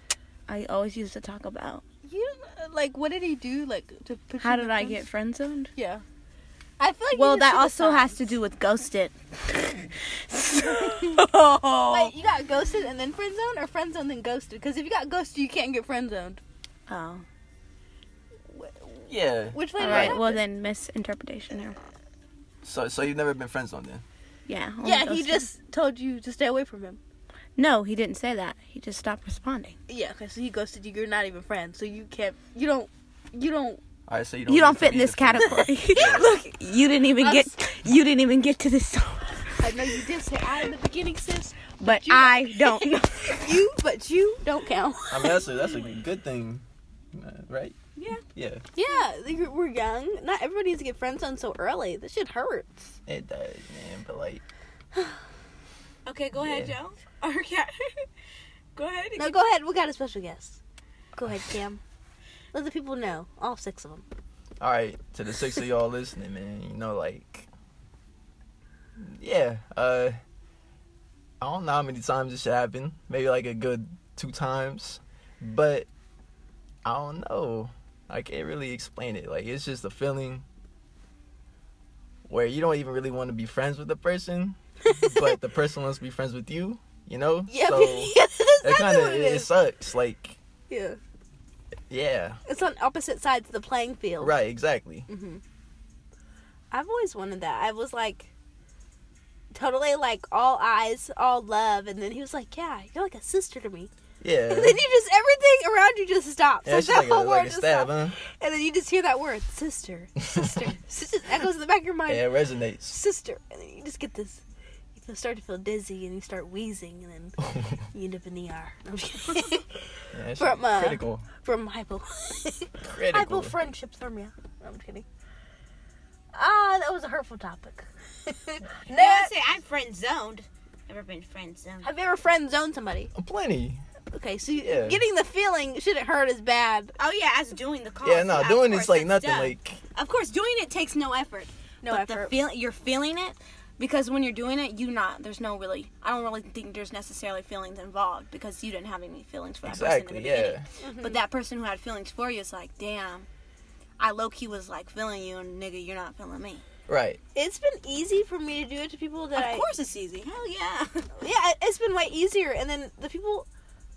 I always used to talk about. You like what did he do? Like to put how did I get friend zoned? Yeah. I feel like well, that also has to do with ghosted. So... Wait, you got ghosted and then friend zoned, or friend zoned then ghosted? Because if you got ghosted, you can't get friend zoned. Oh. Yeah. Which way? All right. Well, then misinterpretation here. So, so you've never been friend zoned then? Yeah. Yeah. Ghosted. He just told you to stay away from him. No, he didn't say that. He just stopped responding. Yeah. Okay. So he ghosted you. You're not even friends. So you can't. You don't. You don't. Right, so you don't, you don't fit in this category. Look, you didn't even I'm get you didn't even get to this song. I know you did say I in the beginning, sis, but, but I don't know. you, but you don't count. I mean, that's a, that's a good thing, right? Yeah. Yeah. Yeah, we're young. Not everybody needs to get friends on so early. This shit hurts. It does, man. But like, okay, go yeah. ahead, Joe. Okay, go ahead. No, go ahead. We got a special guest. Go ahead, Cam. Let the people know. All six of them. All right. To the six of y'all listening, man. You know, like... Yeah. Uh, I don't know how many times this should happen. Maybe, like, a good two times. But I don't know. I can't really explain it. Like, it's just a feeling where you don't even really want to be friends with the person. But the person wants to be friends with you. You know? Yeah. So, it kind of... It, it sucks. Like... Yeah. Yeah. It's on opposite sides of the playing field. Right, exactly. Mm-hmm. I've always wanted that. I was like, totally like all eyes, all love. And then he was like, yeah, you're like a sister to me. Yeah. And then you just, everything around you just stops. Yeah, like that like whole a, word like just stab, stops. Huh? And then you just hear that word, sister, sister. Sister echoes in the back of your mind. Yeah, it resonates. Sister. And then you just get this. You start to feel dizzy and you start wheezing and then you end up in the E R. I'm kidding. Yeah, from uh, critical. From hypo. Critical. Hypo friendships from you. I'm kidding. Ah, oh, that was a hurtful topic. No, I say I'm friend zoned. Ever been friend zoned? Have you ever friend zoned somebody? Uh, plenty. Okay, so you, yeah. getting the feeling shouldn't hurt as bad. Oh yeah, as doing the call. Yeah, no, doing it's like nothing. Like of course, doing it takes no effort. No but effort. The feel, you're feeling it, because when you're doing it, you not. There's no really. I don't really think there's necessarily feelings involved, because you didn't have any feelings for that exactly, person in the beginning. Yeah. Mm-hmm. But that person who had feelings for you is like, damn, I low key was like feeling you, and nigga, you're not feeling me. Right. It's been easy for me to do it to people that I... Of course I, it's easy. Hell yeah. Yeah, it's been way easier. And then the people...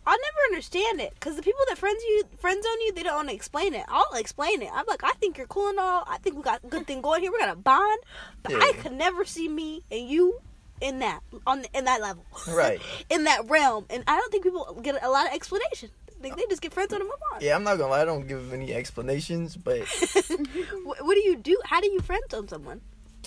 I'll never understand it. Because the people that friends you, friend zone you, they don't want to explain it. I'll explain it. I'm like, I think you're cool and all. I think we got a good thing going here. We're going to bond. But yeah. I could never see me and you in that, on the, in that level. Right. In that realm. And I don't think people get a lot of explanation. They, they just get friends on and move on. Yeah, I'm not going to lie. I don't give any explanations, but... what, what do you do? How do you friend zone someone?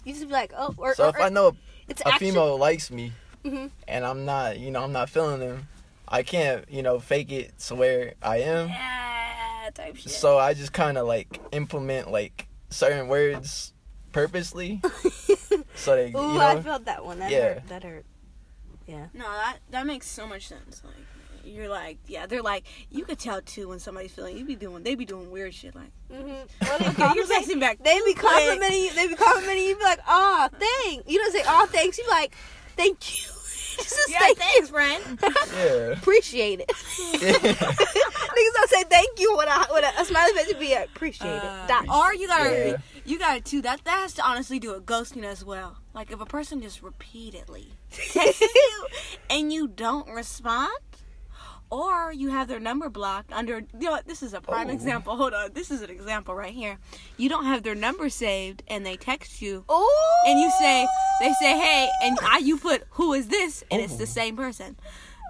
You just be like, oh... Or, so or, if I know it's a action. female likes me, mm-hmm. and I'm not, you know, I'm not feeling them, I can't, you know, fake it to where I am. Yeah, type shit. So I just kind of, like, implement, like, certain words purposely. so they, Ooh, you know... I felt that one. That yeah. hurt. That hurt. Yeah. No, that, that makes so much sense, like... You're like, yeah, they're like, you could tell too when somebody's feeling, you be doing, they be doing weird shit like, mm-hmm. well, you're texting back. They be complimenting you, they be complimenting you, you be like, aw, thanks. You don't say, aw, thanks, you be like, thank you. Just yeah, thank thanks, you. friend. Yeah. Appreciate it. Yeah. Niggas don't say thank you with a, with a, a smiley face, you be like, appreciate uh, it. That, or you gotta, yeah. you gotta too, that, that has to honestly do with ghosting as well. Like if a person just repeatedly texts you and you don't respond, or you have their number blocked under, you know what, this is a prime oh. example. Hold on. This is an example right here. You don't have their number saved and they text you. Oh. And you say, they say, hey, and I, you put, who is this? And oh. it's the same person.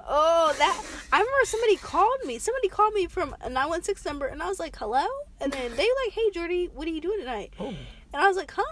Oh, that, I remember somebody called me. Somebody called me from a nine one six number and I was like, hello? And then they like, hey, Jordy, what are you doing tonight? Oh. And I was like, huh?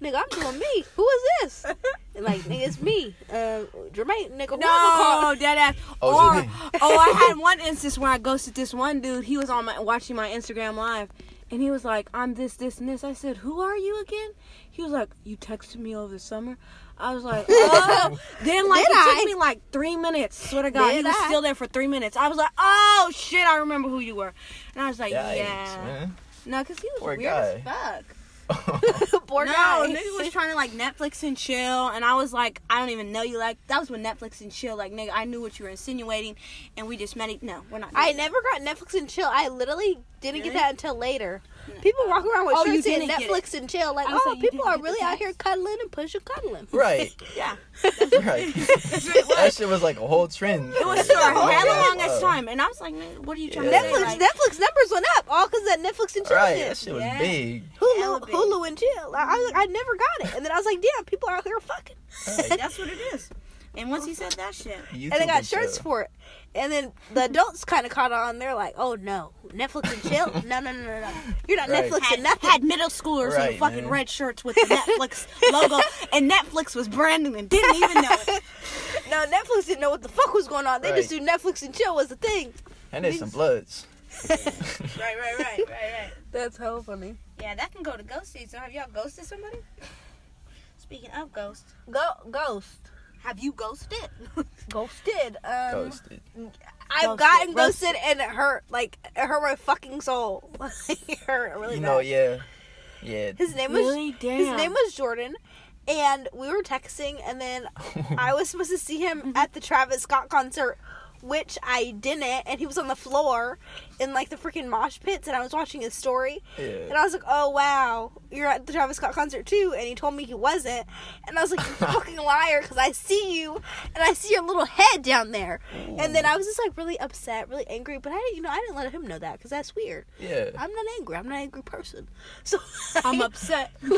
Nigga, I'm doing me. Who is this? And like, nigga, it's me. Uh, Jermaine, nigga. No, dead ass. Oh, or, oh, I had one instance where I ghosted this one dude. He was on my watching my Instagram live, and he was like, I'm this, this, and this. I said, who are you again? He was like, you texted me over the summer. I was like, oh. Then, like, Did it I? took me, like, three minutes. Swear to God, Did he was I? still there for three minutes. I was like, oh, shit, I remember who you were. And I was like, Yikes, yeah. Man. No, because he was Poor weird guy. as fuck. Poor no, guy. Nigga was trying to like Netflix and chill, and I was like, I don't even know you. Like that was when Netflix and chill. Like nigga, I knew what you were insinuating, and we just met. E- no, we're not. I never got Netflix and chill. I literally didn't really? get that until later. No. People walk around with oh, shirts saying Netflix and chill. Like, oh, like, people are really out here cuddling and pushing cuddling. Right. yeah. Right. That shit was like a whole trend. It was for a hell long ass time, and I was like, man, what are you trying yeah. to Netflix, say? Like, Netflix numbers went up all because that Netflix and chill. Right. Shit. That shit was yeah. big. Hulu, big. Hulu and chill. I, I, I never got it, and then I was like, damn, people are out here fucking. Right. That's what it is. And once he said that shit, YouTube and they got and shirts chill. for it, and then the adults kind of caught on. They're like, "Oh no, Netflix and chill? No, no, no, no, no. You're not right. Netflix had, and nothing." Had middle schoolers right, in fucking man. red shirts with the Netflix logo, and Netflix was brand new and didn't even know it. No, Netflix didn't know what the fuck was going on. They right. just knew Netflix and chill was the thing. And there's some bloods. right, right, right, right, right. That's hell funny. Yeah, that can go to ghosting. So have y'all ghosted somebody? Speaking of ghosts, go ghost. Have you ghosted? ghosted. Um, ghosted. I've ghosted. gotten ghosted, and it hurt. Like, it hurt my fucking soul. It hurt really bad. You know, bad. yeah. Yeah. His name was, really? Damn. His name was Jordan, and we were texting, and then I was supposed to see him at the Travis Scott concert, which I didn't, and he was on the floor in, like, the freaking mosh pits, and I was watching his story, yeah. and I was like, oh, wow, you're at the Travis Scott concert, too, and he told me he wasn't, and I was like, you fucking liar, because I see you, and I see your little head down there, Ooh. and then I was just, like, really upset, really angry, but I didn't, you know, I didn't let him know that, because that's weird. Yeah. I'm not angry, I'm not an angry person, so... Like, I'm upset. right.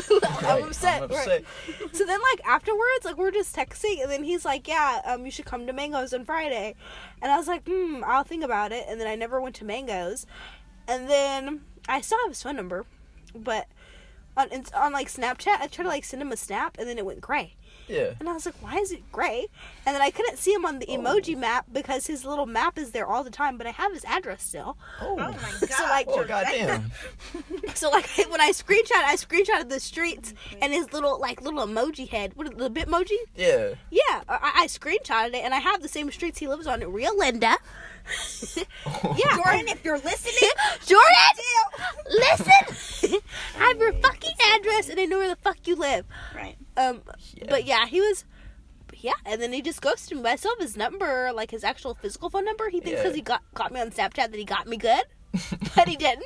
I'm upset. I'm upset. Right. So then, like, afterwards, like, we're just texting, and then he's like, yeah, um, you should come to Mango's on Friday. And I was like, hmm, I'll think about it. And then I never went to Mango's. And then I still have his phone number. But on, on like, Snapchat, I tried to, like, send him a snap. And then it went gray. Yeah. And I was like, why is it gray? And then I couldn't see him on the emoji oh. map because his little map is there all the time. But I have his address still. Oh, oh my God. So, like, oh, goddamn. So, like, when I screenshot, I screenshotted the streets okay. and his little, like, little emoji head. What, the Bitmoji? Yeah. Yeah. I, I screenshotted it, and I have the same streets he lives on in Rio Linda. oh. Yeah. Jordan, if you're listening. Jordan! Listen! I have your fucking address, and I know where the fuck you live. Right. Um, yeah. But yeah, he was... Yeah, and then he just ghosted me. But I still have his number, like his actual physical phone number. He thinks because yeah. he got, got me on Snapchat that he got me good. But he didn't.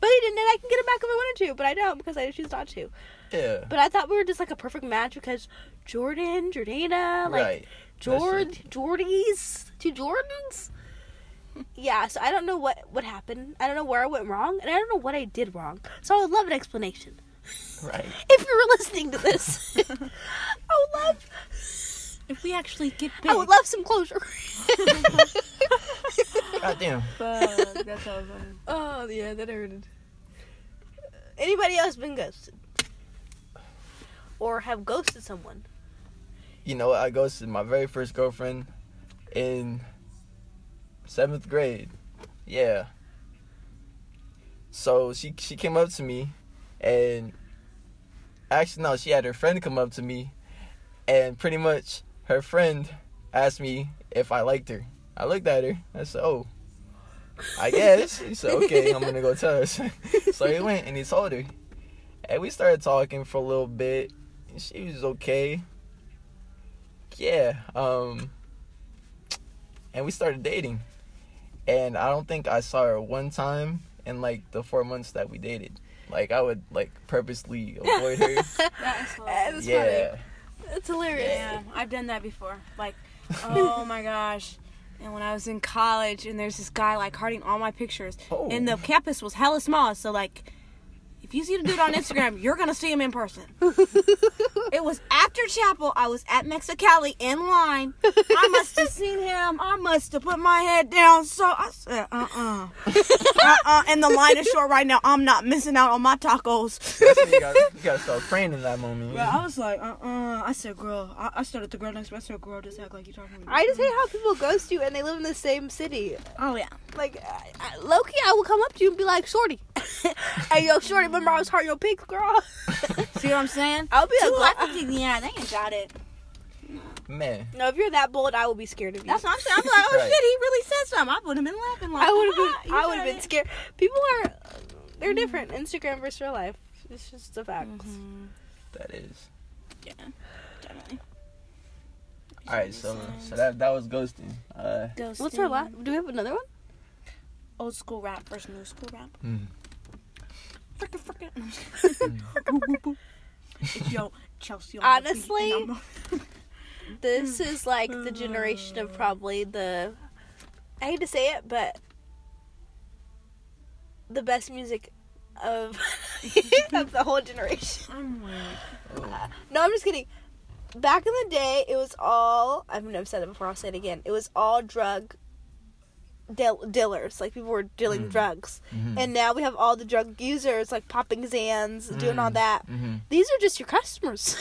But he didn't, and I can get him back if I wanted to. But I don't because I choose not to. Yeah. But I thought we were just like a perfect match because Jordan, Jordana, like right. Jord, Jordy's, two Jordans. Yeah, so I don't know what, what happened. I don't know where I went wrong, and I don't know what I did wrong. So I would love an explanation. Right. If you were listening to this, I would love... If we actually get big. I would love some closure. God damn. Fuck, that's all fun. Oh, yeah, that hurted. Anybody else been ghosted? Or have ghosted someone? You know, I ghosted my very first girlfriend in seventh grade. Yeah. So, she, she came up to me, and... Actually, no, she had her friend come up to me, and pretty much... Her friend asked me if I liked her. I looked at her. I said, oh, I guess. He said, okay, I'm going to go tell her. So he went and he told her. And we started talking for a little bit. She was okay. Yeah. Um, and we started dating. And I don't think I saw her one time in, like, the four months that we dated. Like, I would, like, purposely avoid her. That's funny. Yeah. Funny. It's hilarious. Yeah, I've done that before. Like, oh my gosh. And when I was in college, and there's this guy, like, hiding all my pictures. Oh. And the campus was hella small. So, like, if you see the dude on Instagram, you're going to see him in person. It was after chapel. I was at Mexicali in line. I must have seen him. I must have put my head down. So I said, uh-uh. Uh-uh. And the line is short right now. I'm not missing out on my tacos. You gotta, you gotta start praying in that moment. Well, I was like, uh-uh. I said, girl. I, I started the girl next to me. I said, girl, just act like you're talking to me. I just hate how people ghost you and they live in the same city. Oh, yeah. Like, uh, low-key, I will come up to you and be like, shorty. Hey, yo, shorty, remember I was hard your pics, girl? See what I'm saying? I'll be Too like, uh, yeah, they ain't got it. Man. No, if you're that bold, I will be scared of you. That's what I'm saying. I'm like, oh, right. Shit, he really said something. I would have been laughing. Like, I would have been, I would have been scared. People are, they're mm-hmm. different. Instagram versus real life. It's just the facts. Mm-hmm. That is. Yeah, definitely. All right, so so that that was ghosting. Uh, ghosting. What's our last? Do we have another one? Old school rap versus new school rap. Mm. Frickin' frickin'. frickin', frickin'. If yo, Chelsea. Honestly, this is like the generation of probably the. I hate to say it, but the best music of of the whole generation. I'm weird. Uh, no, I'm just kidding. Back in the day, it was all. I've never said that before. I'll say it again. It was all drug. Deal- dealers, like people were dealing mm-hmm. drugs, mm-hmm. and now we have all the drug users like popping Xans, mm-hmm. doing all that. Mm-hmm. These are just your customers.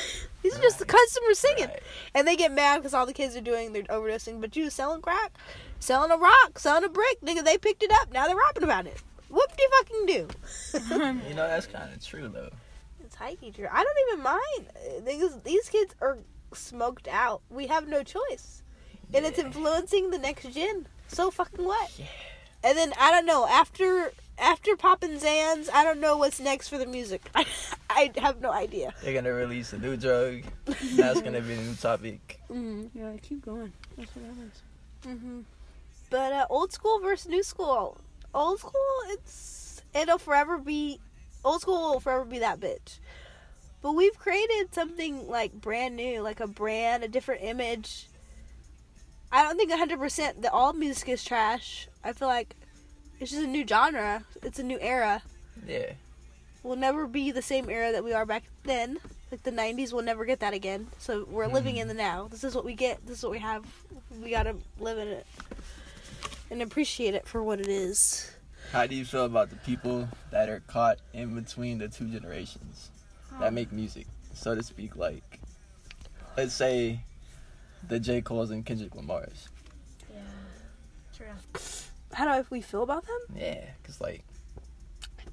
These right. are just the customers singing, right. and they get mad because all the kids are doing they're overdosing. But you selling crack, selling a rock, selling a brick, nigga, they picked it up. Now they're rapping about it. What do you fucking do? You know that's kind of true though. It's high-key true. I don't even mind. These these kids are smoked out. We have no choice, yeah. and it's influencing the next gen. So fucking what? Yeah. And then, I don't know, after after poppin' Zans, I don't know what's next for the music. I, I have no idea. They're going to release a new drug. That's going to be a new topic. Mm-hmm. Yeah, keep going. That's what happens. Mm-hmm. But uh, old school versus new school. Old school, it's it'll forever be... Old school will forever be that bitch. But we've created something, like, brand new. Like a brand, a different image... I don't think one hundred percent that all music is trash. I feel like it's just a new genre. It's a new era. Yeah. We'll never be the same era that we are back then. Like, the nineties, we'll never get that again. So, we're mm-hmm. living in the now. This is what we get. This is what we have. We gotta live in it. And appreciate it for what it is. How do you feel about the people that are caught in between the two generations? Oh. That make music, so to speak. Like, let's say... The J. Cole's and Kendrick Lamar's. Yeah, true. How do I, we feel about them? Yeah, because, like...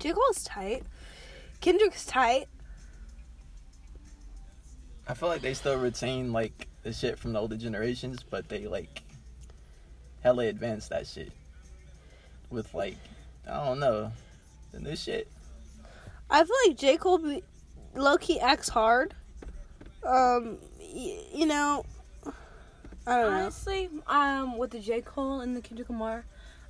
J. Cole's tight. Kendrick's tight. I feel like they still retain, like, the shit from the older generations, but they, like, hella advance that shit. With, like, I don't know, the new shit. I feel like J. Cole be- low-key acts hard. um, y- you know, I don't Honestly, know. Honestly, um, with the J. Cole and the Kendrick Lamar,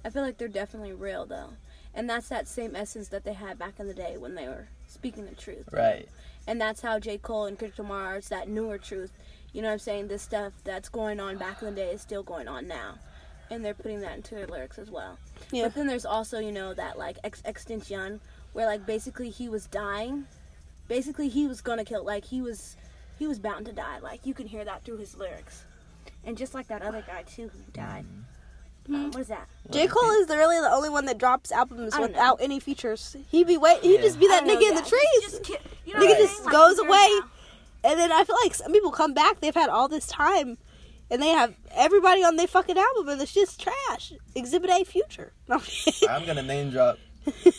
I feel like they're definitely real, though. And that's that same essence that they had back in the day when they were speaking the truth. Right. And that's how J. Cole and Kendrick Lamar, it's that newer truth. You know what I'm saying? This stuff that's going on back in the day is still going on now. And they're putting that into their lyrics as well. Yeah. But then there's also, you know, that, like, ex- extinction, where, like, basically he was dying. Basically, he was gonna kill. Like, he was he was bound to die. Like, you can hear that through his lyrics. And just like that other guy, too, who died. Mm-hmm. Um, what is that? J. Cole is really the only one that drops albums without know. any features. He be wait, he yeah. just be that nigga know, in yeah. the trees. Just, just, you know nigga just like, goes away, now. And then I feel like some people come back. They've had all this time, and they have everybody on their fucking album, and it's just trash. Exhibit A, Future. I'm gonna name drop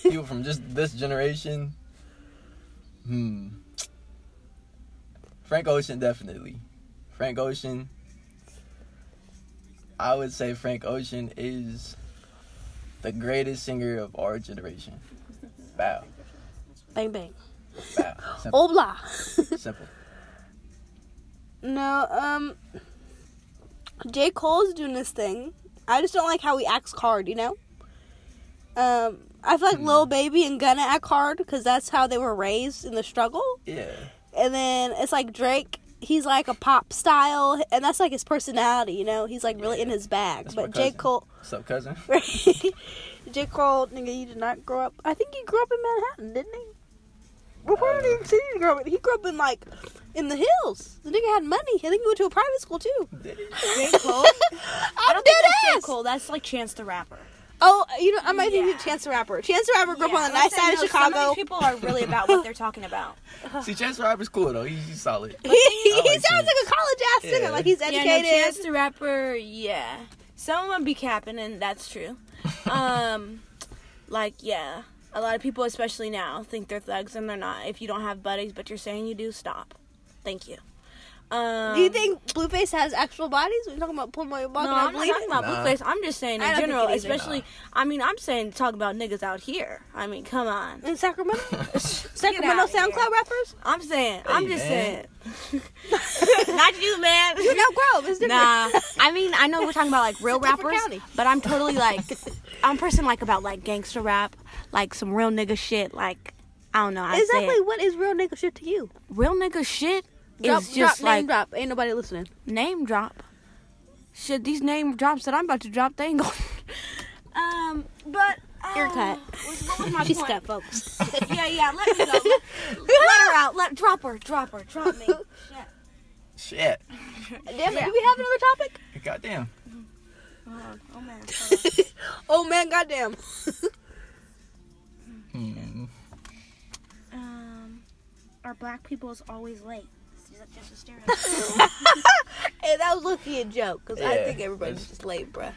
people from just this generation. Hmm. Frank Ocean, definitely. Frank Ocean. I would say Frank Ocean is the greatest singer of our generation. Wow. Bang, bang. Wow. Simple. Obla. Simple. No, um, J. Cole's doing this thing. I just don't like how he acts hard, you know? Um, I feel like mm. Lil Baby and Gunna act hard because that's how they were raised in the struggle. Yeah. And then it's like Drake. He's like a pop style, and that's like his personality, you know? He's like really yeah. in his bag. That's but J. Cole. What's up, cousin? J. Cole, nigga, you did not grow up. I think he grew up in Manhattan, didn't he? Well, where uh, did he even see you grow up? He grew up in like, in the hills. The nigga had money. I think he went to a private school too. Did he? J. Cole? I don't think that's J. Cole. That's like Chance the Rapper. Oh, you know, I might yeah. think of Chance the Rapper. Chance the Rapper grew up yeah, on the nice side no, of Chicago. Some of these people are really about what they're talking about. See, Chance the Rapper's cool, though. He's, he's solid. He, he like sounds him. like a college-ass yeah. singer. Like, he's educated. Yeah, no, Chance the Rapper, yeah. Some of them be capping, and that's true. Um, like, yeah. A lot of people, especially now, think they're thugs, and they're not. If you don't have buddies, but you're saying you do, stop. Thank you. Um, Do you think Blueface has actual bodies? We're talking about Puma. No, I'm not bleeding? talking about nah. Blueface. I'm just saying in general, especially. Nah. I mean, I'm saying talk about niggas out here. I mean, come on. In Sacramento, Sacramento SoundCloud here. rappers. I'm saying. Hey, I'm just man. saying. Not you, man. You're no grove. It's different. Nah. I mean, I know we're talking about like real rappers, county. but I'm totally like, I'm person like about like gangster rap, like some real nigga shit. Like, I don't know. I exactly. Said, what is real nigga shit to you? Real nigga shit. Drop, it's just drop, like, name drop. Ain't nobody listening. Name drop. Shit, these name drops that I'm about to drop, they ain't going. um, but um, ear cut. What was my She's point? cut, folks. yeah, yeah. Let me go. Let, let her out. Let drop her. Drop her. Drop me. Shit. Shit. Damn it. Do we have another topic? Goddamn. Oh, oh man. oh man. Goddamn. hmm. Um, are black people always late? Just a stereotype. Hey, that was looking a joke because yeah, I think everybody's just late, bruh.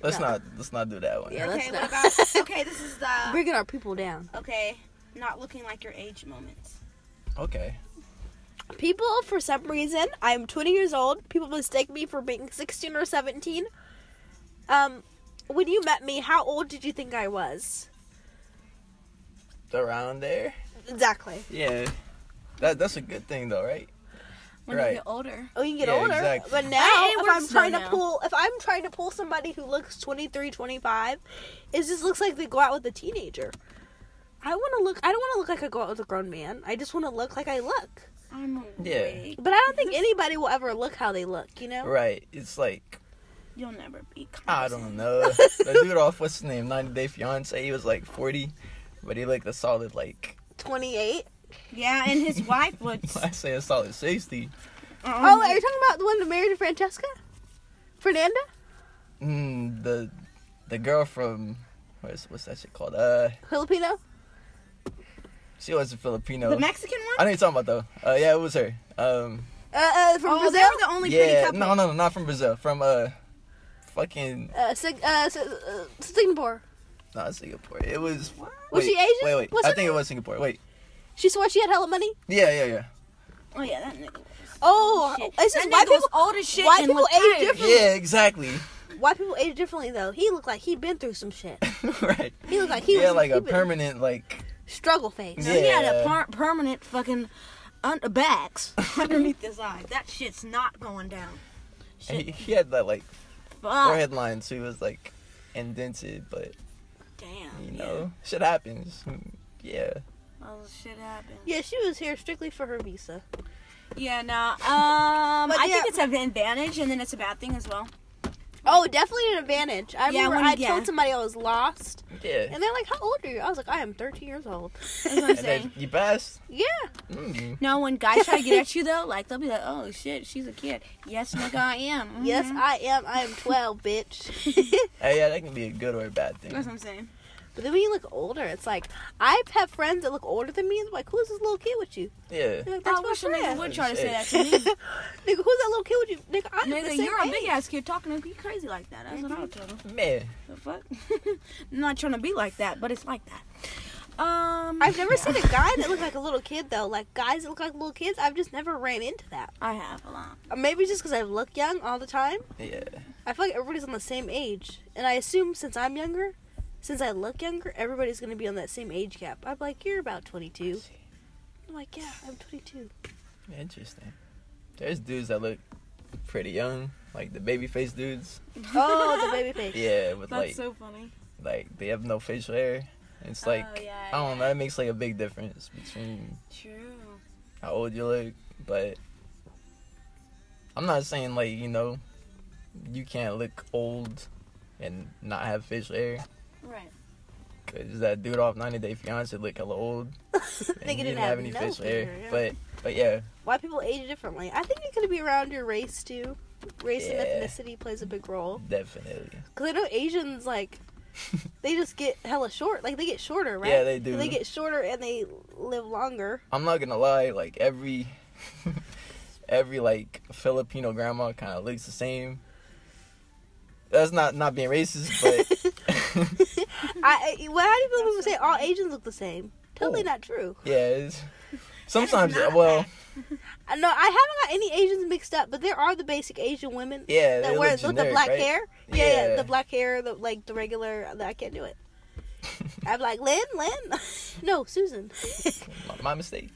Let's no. not let's not do that one. Yeah, okay, what about, okay, this is the bringing our people down. Okay, not looking like your age moments. Okay. People, for some reason, I'm twenty years old. People mistake me for being sixteen or seventeen. Um, when you met me, how old did you think I was? Around there. Exactly. Yeah. That that's a good thing though, right? When right. you get older. Oh, you get yeah, older. Exactly. But now I, if I'm trying to now. pull if I'm trying to pull somebody who looks twenty-three, twenty-five, it just looks like they go out with a teenager. I want to look I don't want to look like I go out with a grown man. I just want to look like I look. I'm awake. Yeah. But I don't think anybody will ever look how they look, you know? Right. It's like you'll never be constant. I don't know. The dude off what's his name? ninety Day Fiance, he was like forty, but he looked a solid like twenty-eight. Yeah, and his wife looks... I say a solid sixty. Um, oh, wait, are you talking about the one that married to Francesca? Fernanda? Mm, the the girl from... What's, what's that shit called? Uh, Filipino? She was a Filipino. The Mexican one? I know you're talking about, though. Uh, yeah, it was her. Um, uh, uh, from oh, Brazil? They were the only yeah, pretty couple. No, no, no, not from Brazil. From, uh, fucking... Uh, Sig- uh, Sig- uh Singapore. Not Singapore. It was... What? Wait, was she Asian? Wait, wait. What's I think name? It was Singapore. Wait. She swore she had hella money? Yeah, yeah, yeah. Oh, yeah, that nigga. Oh, shit. It's just white people, old as shit. White and people age differently. Yeah, exactly. White people age differently, though. He looked like he'd been through some shit. Right. He looked like he yeah, was... Yeah, like a permanent, like... Struggle phase. Yeah. He had a par- permanent fucking... under bags underneath his eye. That shit's not going down. Shit. He, he had that like Fuck. forehead line, so he was like indented, but damn, you know, yeah. shit happens. Yeah. Well, shit happens. Yeah, she was here strictly for her visa. Yeah, nah. Um, I yeah. think it's an advantage, and then it's a bad thing as well. Oh, definitely an advantage. I yeah, remember when, I yeah. told somebody I was lost. Yeah. And they're like, how old are you? I was like, I am thirteen years old. That's what I'm saying. You best. Yeah. Mm-hmm. No, when guys try to get at you, though, like, they'll be like, oh, shit, she's a kid. Yes, nigga, I am. Mm-hmm. Yes, I am. I am twelve, bitch. Hey, yeah, that can be a good or a bad thing. That's what I'm saying. But then when you look older, it's like, I've had friends that look older than me, and they're like, who's this little kid with you? Yeah. Like, that's I wish a nigga would try to say that to me. Nigga, who's that little kid with you? Nigga, I'm nigga, the same you're age. A big-ass kid talking to me crazy like that. That's mm-hmm. what I would tell them. Man. The fuck? I'm not trying to be like that, but it's like that. Um, I've never yeah. seen a guy that looked like a little kid, though. Like, guys that look like little kids, I've just never ran into that. I have a lot. Maybe just because I look young all the time. Yeah. I feel like everybody's on the same age. And I assume since I'm younger... Since I look younger, everybody's going to be on that same age gap. I'm like, you're about twenty-two. I'm like, yeah, I'm twenty-two. Interesting. There's dudes that look pretty young, like the baby face dudes. Oh, the baby face. Yeah, with that's like... That's so funny. Like, they have no facial hair. It's like, oh, yeah, I don't yeah. know, it makes like a big difference between... True. How old you look, but... I'm not saying like, you know, you can't look old and not have facial hair. Right. Cause that dude off ninety Day Fiance looked hella old. Nigga didn't, didn't have any no facial hair. Yeah. But but yeah. Why people age differently? I think it could be around your race too. Race yeah. and ethnicity plays a big role. Definitely. Cause I know Asians like, they just get hella short. Like they get shorter, right? Yeah, they do. And they get shorter and they live longer. I'm not gonna lie. Like every, every like Filipino grandma kind of looks the same. That's not, not being racist, but... I, well, how do you feel people say all Asians look the same? Totally oh. not true. Yeah, sometimes, well... Bad. No, I haven't got any Asians mixed up, but there are the basic Asian women yeah, that wear generic, with the black right? hair. Yeah, yeah. yeah, the black hair, the, like the regular, I can't do it. I'm like, Lynn, Lynn? No, Susan. my, my mistake.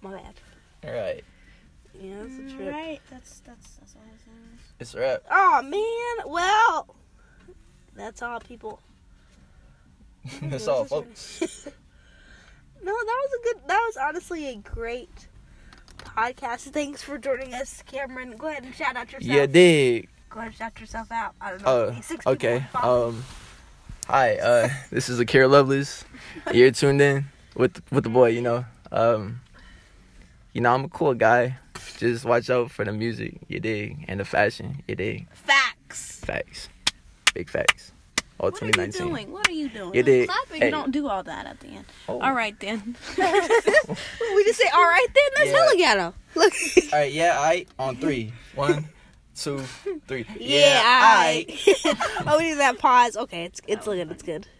My bad. All right. Yeah, that's a trip. Right, that's, that's, that's all I was saying. It's a wrap. Oh man, well, that's all, people. That's all, folks. No, that was a good, that was honestly a great podcast. Thanks for joining us, Cameron. Go ahead and shout out yourself. Yeah, dig. Go ahead and shout yourself out. I don't know. Uh, six okay. Um, hi, uh, this is Akira Lovelace. You're tuned in with, with the boy, you know. Um, you know, I'm a cool guy. Just watch out for the music, you dig, and the fashion, you dig. Facts. Facts. Big facts. All what twenty nineteen. What are you doing? What are you doing? You dig. Clap and hey. You don't do all that at the end. Oh. All right, then. We just say, all right, then? That's yeah. hella ghetto. Look. All right, yeah, all right. On three. One, two, three. Yeah, yeah all right. Oh, we need that pause. Okay, it's it's looking, it's good.